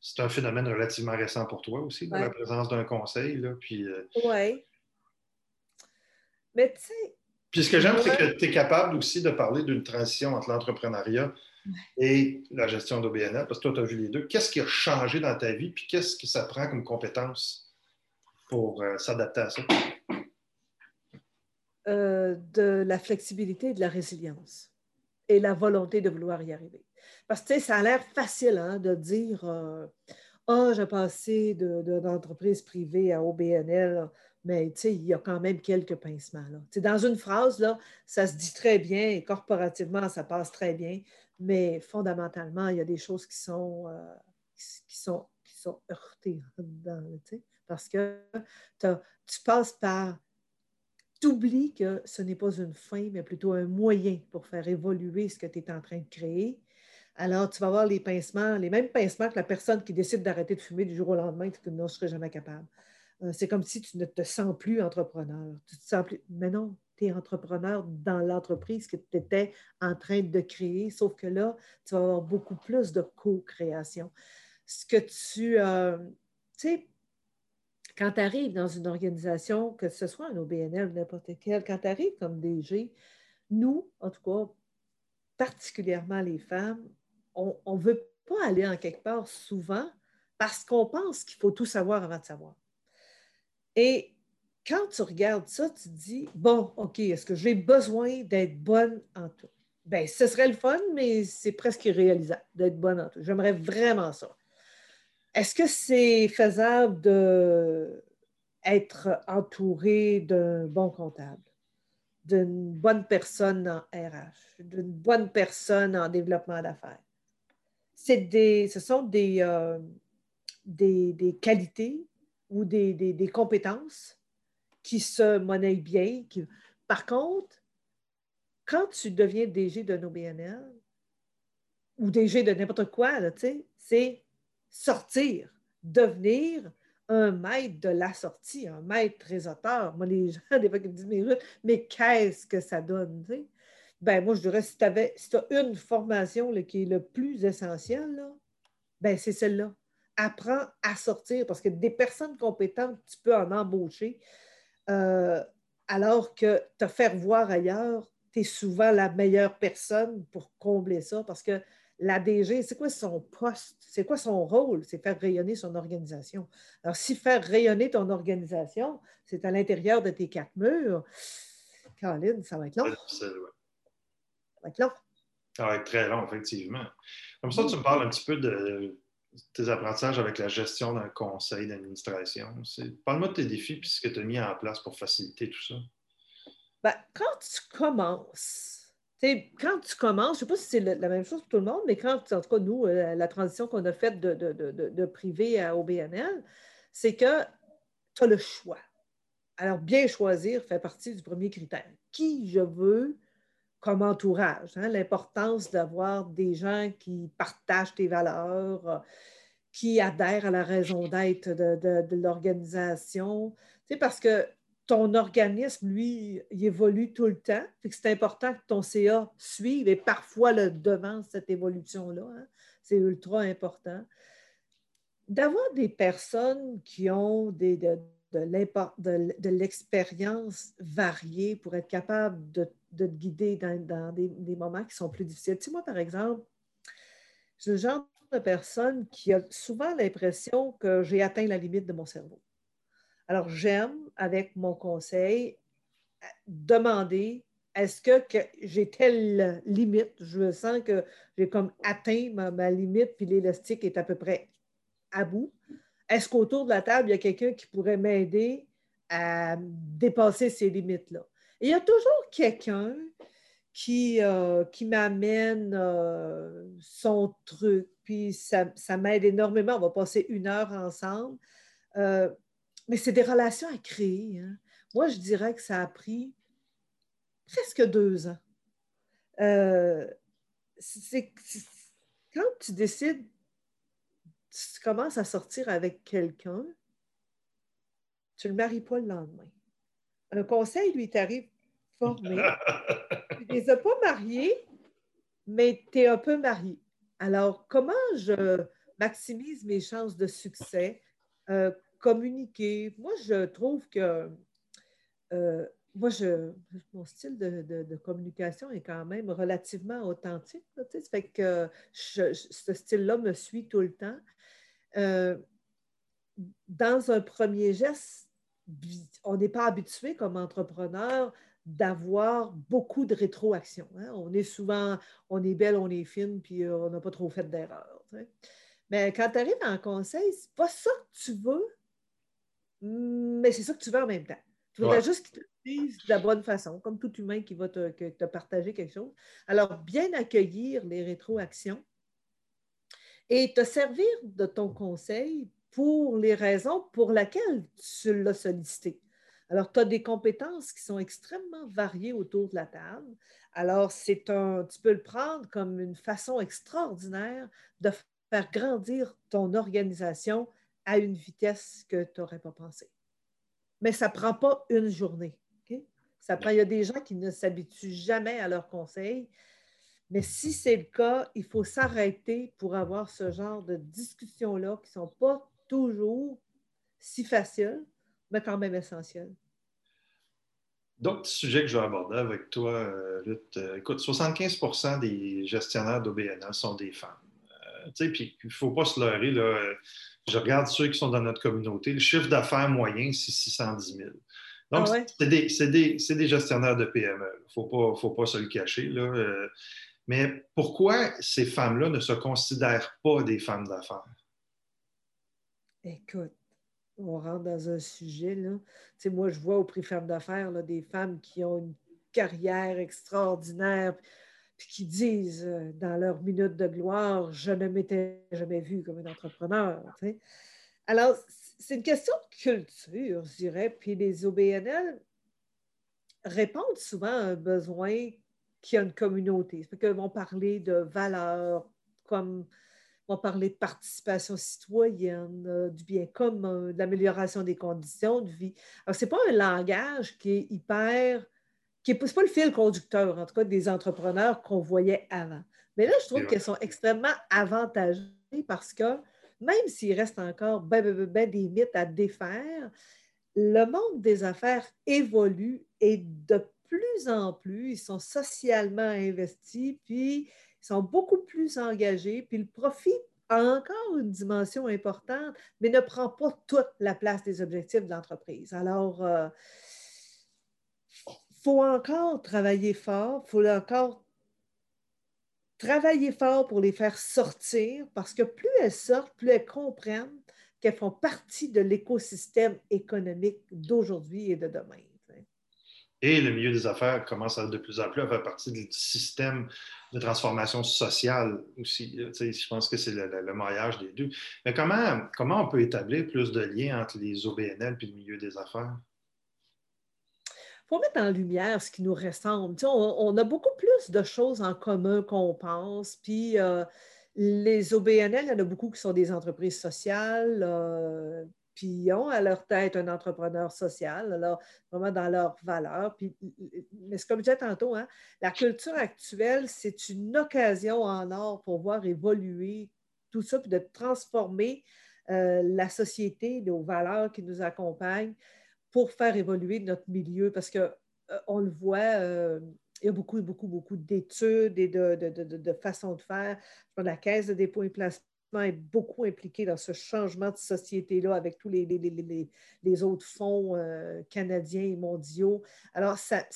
c'est un phénomène relativement récent pour toi aussi, ouais, la présence d'un conseil. Oui. Mais tu sais... Puis ce que j'aime, c'est que tu es capable aussi de parler d'une transition entre l'entrepreneuriat et la gestion d'OBNL, parce que toi, tu as vu les deux. Qu'est-ce qui a changé dans ta vie, puis qu'est-ce que ça prend comme compétence pour s'adapter à ça? De la flexibilité et de la résilience et la volonté de vouloir y arriver. Parce que ça a l'air facile hein, de dire « Ah, j'ai passé d'une entreprise privée à OBNL », mais tu sais, il y a quand même quelques pincements. Là. Dans une phrase, là, ça se dit très bien, et corporativement, ça passe très bien, mais fondamentalement, il y a des choses qui sont heurtées dedans, parce que tu passes par... Tu oublies que ce n'est pas une fin, mais plutôt un moyen pour faire évoluer ce que tu es en train de créer. Alors, tu vas avoir les pincements, les mêmes pincements que la personne qui décide d'arrêter de fumer du jour au lendemain, que tu n'en serais jamais capable. C'est comme si tu ne te sens plus entrepreneur. Tu te sens plus... Mais non, tu es entrepreneur dans l'entreprise que tu étais en train de créer, sauf que là, tu vas avoir beaucoup plus de co-création. Ce que tu... tu sais, quand tu arrives dans une organisation, que ce soit un OBNL ou n'importe quel, quand tu arrives comme DG, nous, en tout cas, particulièrement les femmes, on ne veut pas aller en quelque part souvent parce qu'on pense qu'il faut tout savoir avant de savoir. Et quand tu regardes ça, tu te dis, bon, OK, est-ce que j'ai besoin d'être bonne en tout? Bien, ce serait le fun, mais c'est presque irréalisable d'être bonne en tout. J'aimerais vraiment ça. Est-ce que c'est faisable d'être entouré d'un bon comptable, d'une bonne personne en RH, d'une bonne personne en développement d'affaires? Ce sont des qualités ou des compétences qui se monnaient bien. Par contre, quand tu deviens DG d'un OBNL ou DG de n'importe quoi, c'est sortir, devenir un maître de la sortie, un maître trésorier. Moi, les gens, des fois, qui me disent, mais Ruth, mais qu'est-ce que ça donne? Ben, moi, je dirais, si tu as une formation là, qui est le plus essentielle, là, ben, c'est celle-là. Apprends à sortir, parce que des personnes compétentes, tu peux en embaucher, alors que te faire voir ailleurs, tu es souvent la meilleure personne pour combler ça, parce que la DG, c'est quoi son poste? C'est quoi son rôle? C'est faire rayonner son organisation. Alors, si faire rayonner ton organisation, c'est à l'intérieur de tes 4 murs, Caroline, ça va être long. Ça va être long. Ça va être très long, effectivement. Comme ça, tu me parles un petit peu de tes apprentissages avec la gestion d'un conseil d'administration. Parle-moi de tes défis et ce que tu as mis en place pour faciliter tout ça. Ben, quand tu commences... je ne sais pas si c'est la même chose pour tout le monde, mais quand, en tout cas, nous, la transition qu'on a faite de privé à OBNL, c'est que tu as le choix. Alors, bien choisir fait partie du premier critère. Qui je veux comme entourage? Hein? L'importance d'avoir des gens qui partagent tes valeurs, qui adhèrent à la raison d'être de l'organisation. Parce que ton organisme, lui, il évolue tout le temps. C'est important que ton CA suive et parfois le devance cette évolution-là. Hein. C'est ultra important. D'avoir des personnes qui ont de l'expérience variée pour être capable de te guider dans des moments qui sont plus difficiles. Tu sais, moi, par exemple, c'est le genre de personne qui a souvent l'impression que j'ai atteint la limite de mon cerveau. Alors, j'aime, avec mon conseil, demander est-ce que j'ai telle limite? Je sens que j'ai comme atteint ma limite, puis l'élastique est à peu près à bout. est-ce qu'autour de la table, il y a quelqu'un qui pourrait m'aider à dépasser ces limites-là? Et il y a toujours quelqu'un qui m'amène son truc, puis ça m'aide énormément. On va passer 1 heure ensemble. Mais c'est des relations à créer. Hein. Moi, je dirais que ça a pris presque 2 ans. Quand tu décides, tu commences à sortir avec quelqu'un, tu ne le maries pas le lendemain. Un conseil, lui, t'arrive formé. Tu ne les as pas mariés, mais tu es un peu marié. Alors, comment je maximise mes chances de succès? Communiquer. Moi, je trouve que mon style de communication est quand même relativement authentique. Là, ça fait que ce style-là me suit tout le temps. Dans un premier geste, on n'est pas habitué comme entrepreneur d'avoir beaucoup de rétroaction. Hein? On est souvent, on est belle, on est fine, puis on n'a pas trop fait d'erreurs. Mais quand tu arrives en conseil, c'est pas ça que tu veux, mais c'est ça que tu veux en même temps. Tu voudrais juste qu'ils te disent de la bonne façon, comme tout humain qui va te partager quelque chose. Alors, bien accueillir les rétroactions et te servir de ton conseil pour les raisons pour lesquelles tu l'as sollicité. Alors, tu as des compétences qui sont extrêmement variées autour de la table. Alors, tu peux le prendre comme une façon extraordinaire de faire grandir ton organisation à une vitesse que tu n'aurais pas pensée. Mais ça ne prend pas une journée. Okay? Il y a des gens qui ne s'habituent jamais à leurs conseils, mais si c'est le cas, il faut s'arrêter pour avoir ce genre de discussions-là qui ne sont pas toujours si faciles, mais quand même essentielles. D'autres sujets que je vais aborder avec toi, Ruth. Écoute, 75% des gestionnaires d'OBNL sont des femmes. Puis il ne faut pas se leurrer, là, je regarde ceux qui sont dans notre communauté, le chiffre d'affaires moyen, c'est 610 000. Donc, c'est des gestionnaires de PME, il ne faut pas se le cacher. Là. Mais pourquoi ces femmes-là ne se considèrent pas des femmes d'affaires? Écoute, on rentre dans un sujet. Là. Moi, je vois au prix Femmes d'affaires des femmes qui ont une carrière extraordinaire, puis qui disent dans leur minute de gloire, je ne m'étais jamais vue comme une entrepreneur. T'sais. Alors, c'est une question de culture, je dirais, puis les OBNL répondent souvent à un besoin qui a une communauté. Ça fait qu'ils vont parler de valeurs, comme vont parler de participation citoyenne, du bien commun, de l'amélioration des conditions de vie. Alors, ce n'est pas un langage qui est hyper... c'est pas le fil conducteur, en tout cas, des entrepreneurs qu'on voyait avant. Mais là, je trouve qu'elles sont extrêmement avantagées parce que même s'il reste encore des mythes à défaire, le monde des affaires évolue et de plus en plus, ils sont socialement investis, puis ils sont beaucoup plus engagés, puis le profit a encore une dimension importante, mais ne prend pas toute la place des objectifs de l'entreprise. Alors, il faut encore travailler fort, il faut encore travailler fort pour les faire sortir parce que plus elles sortent, plus elles comprennent qu'elles font partie de l'écosystème économique d'aujourd'hui et de demain. Et le milieu des affaires commence de plus en plus à faire partie du système de transformation sociale aussi. Tu sais, je pense que c'est le mariage des deux. Mais comment on peut établir plus de liens entre les OBNL et le milieu des affaires? Il faut mettre en lumière ce qui nous ressemble. Tu sais, on a beaucoup plus de choses en commun qu'on pense. Puis les OBNL, il y en a beaucoup qui sont des entreprises sociales, puis ils ont à leur tête un entrepreneur social, alors vraiment dans leurs valeurs. Mais c'est comme je disais tantôt, hein, la culture actuelle, c'est une occasion en or pour voir évoluer tout ça, puis de transformer la société, nos valeurs qui nous accompagnent, pour faire évoluer notre milieu, parce qu'on le voit, il y a beaucoup d'études et de façons de faire. La Caisse de dépôt et placement est beaucoup impliquée dans ce changement de société-là avec tous les autres fonds canadiens et mondiaux. Alors, ça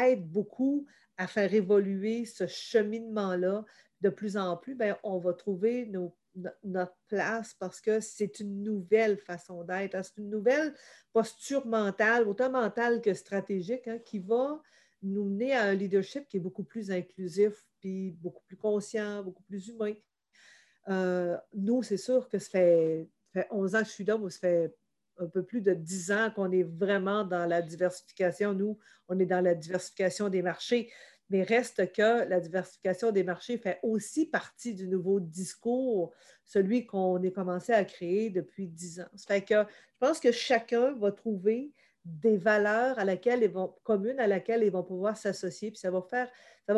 aide beaucoup à faire évoluer ce cheminement-là. De plus en plus, on va trouver nos notre place parce que c'est une nouvelle façon d'être. Hein? C'est une nouvelle posture mentale, autant mentale que stratégique, hein, qui va nous mener à un leadership qui est beaucoup plus inclusif, puis beaucoup plus conscient, beaucoup plus humain. Nous, c'est sûr que ça fait 11 ans que je suis là, moi, ça fait un peu plus de 10 ans qu'on est vraiment dans la diversification. Nous, on est dans la diversification des marchés, mais reste que la diversification des marchés fait aussi partie du nouveau discours, celui qu'on a commencé à créer depuis 10 ans. Ça fait que je pense que chacun va trouver des valeurs communes à laquelle ils vont pouvoir s'associer, puis ça va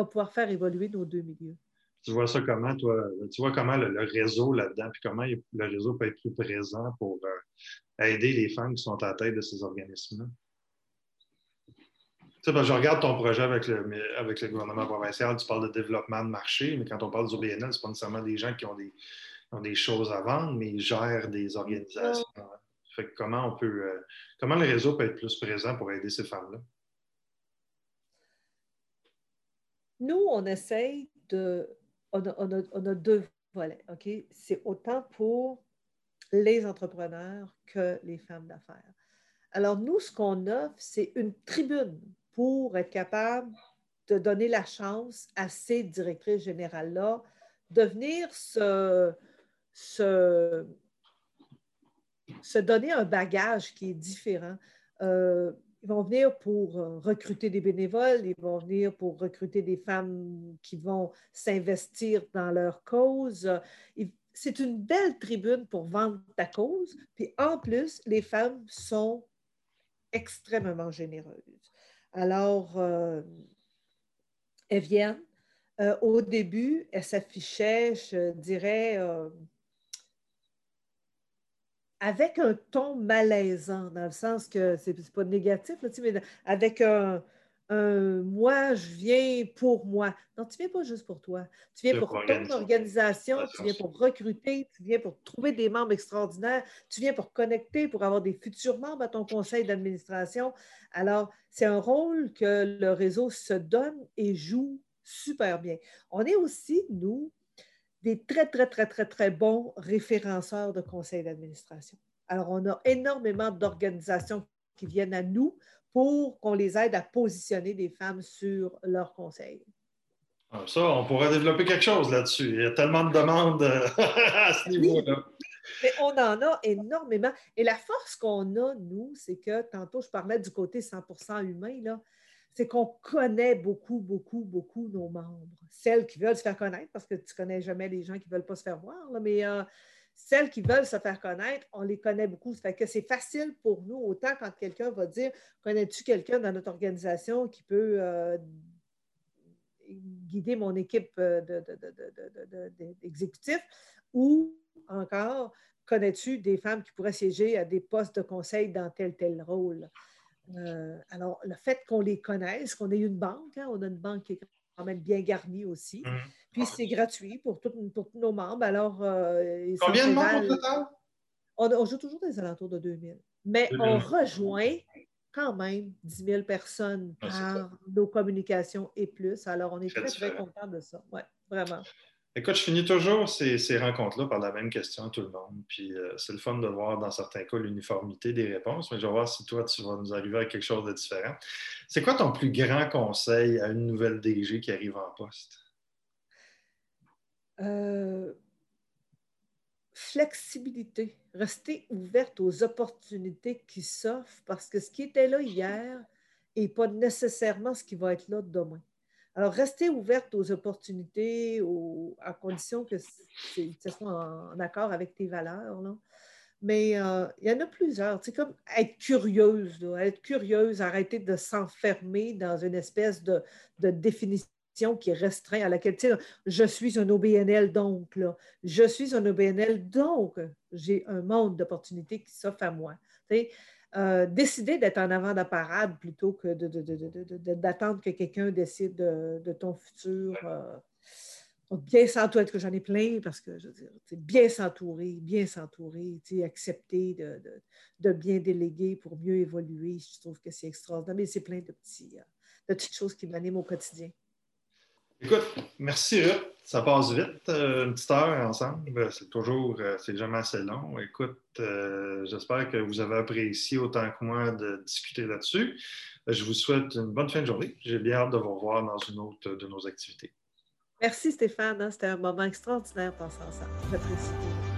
pouvoir faire évoluer nos deux milieux. Tu vois ça comment, toi? Tu vois comment le réseau là-dedans, puis comment le réseau peut être plus présent pour aider les femmes qui sont à la tête de ces organismes-là? Tu sais, ben, je regarde ton projet avec le gouvernement provincial, tu parles de développement de marché, mais quand on parle du BNL, ce n'est pas nécessairement des gens qui ont des choses à vendre, mais ils gèrent des organisations. Hein? Fait que comment le réseau peut être plus présent pour aider ces femmes-là? Nous, on essaye de... On a deux volets, OK? C'est autant pour les entrepreneurs que les femmes d'affaires. Alors, nous, ce qu'on offre, c'est une tribune pour être capable de donner la chance à ces directrices générales-là de venir se donner un bagage qui est différent. Ils vont venir pour recruter des bénévoles, ils vont venir pour recruter des femmes qui vont s'investir dans leur cause. C'est une belle tribune pour vendre ta cause. Puis en plus, les femmes sont extrêmement généreuses. Alors, elles viennent. Au début, elles s'affichaient, je dirais... avec un ton malaisant, dans le sens que c'est pas négatif, là, mais avec un « moi, je viens pour moi ». Non, tu ne viens pas juste pour toi. Tu viens pour ton organisation, tu viens pour recruter, tu viens pour trouver des membres extraordinaires, tu viens pour connecter, pour avoir des futurs membres à ton conseil d'administration. Alors, c'est un rôle que le réseau se donne et joue super bien. On est aussi, nous, des très, très, très, très, très bons référenceurs de conseils d'administration. Alors, on a énormément d'organisations qui viennent à nous pour qu'on les aide à positionner des femmes sur leurs conseils. Ça, on pourrait développer quelque chose là-dessus. Il y a tellement de demandes à ce niveau-là. Mais on en a énormément. Et la force qu'on a, nous, c'est que, tantôt, je parlais du côté 100% humain, là, c'est qu'on connaît beaucoup, beaucoup, beaucoup nos membres. Celles qui veulent se faire connaître, parce que tu ne connais jamais les gens qui ne veulent pas se faire voir, là, mais celles qui veulent se faire connaître, on les connaît beaucoup. Ça fait que c'est facile pour nous, autant quand quelqu'un va dire « Connais-tu quelqu'un dans notre organisation qui peut guider mon équipe d'exécutifs? » ou encore « Connais-tu des femmes qui pourraient siéger à des postes de conseil dans tel rôle? » alors, le fait qu'on les connaisse, qu'on ait une banque, hein, on a une banque qui est quand même bien garnie aussi, puis c'est gratuit pour tous nos membres. Alors, combien de membres au total? On joue toujours des alentours de 2000, mais on rejoint quand même 10 000 personnes par nos communications et plus. Alors, on est très, très contents de ça, oui, vraiment. Écoute, je finis toujours ces rencontres-là par la même question à tout le monde. Puis c'est le fun de voir dans certains cas l'uniformité des réponses, mais je vais voir si toi, tu vas nous arriver à quelque chose de différent. C'est quoi ton plus grand conseil à une nouvelle DG qui arrive en poste? Flexibilité. Rester ouverte aux opportunités qui s'offrent parce que ce qui était là hier n'est pas nécessairement ce qui va être là demain. Alors, restez ouverte aux opportunités, à condition que ce soit en accord avec tes valeurs, là. Mais il y en a plusieurs. C'est comme être curieuse, là. Être curieuse, arrêter de s'enfermer dans une espèce de définition qui est restreinte à laquelle, tu sais, je suis un OBNL, donc, là. Je suis un OBNL, donc, j'ai un monde d'opportunités qui s'offre à moi. Tu sais, décider d'être en avant de la parade plutôt que d'attendre que quelqu'un décide de ton futur. Bien s'entourer, que j'en ai plein, parce que je veux dire, bien s'entourer, accepter de bien déléguer pour mieux évoluer, je trouve que c'est extraordinaire. Mais c'est plein de petites choses qui m'animent au quotidien. Écoute, merci Ruth. Ça passe vite, une petite heure ensemble. C'est toujours, c'est jamais assez long. Écoute, j'espère que vous avez apprécié autant que moi de discuter là-dessus. Je vous souhaite une bonne fin de journée. J'ai bien hâte de vous revoir dans une autre de nos activités. Merci Stéphane, c'était un moment extraordinaire de passer ensemble. J'apprécie.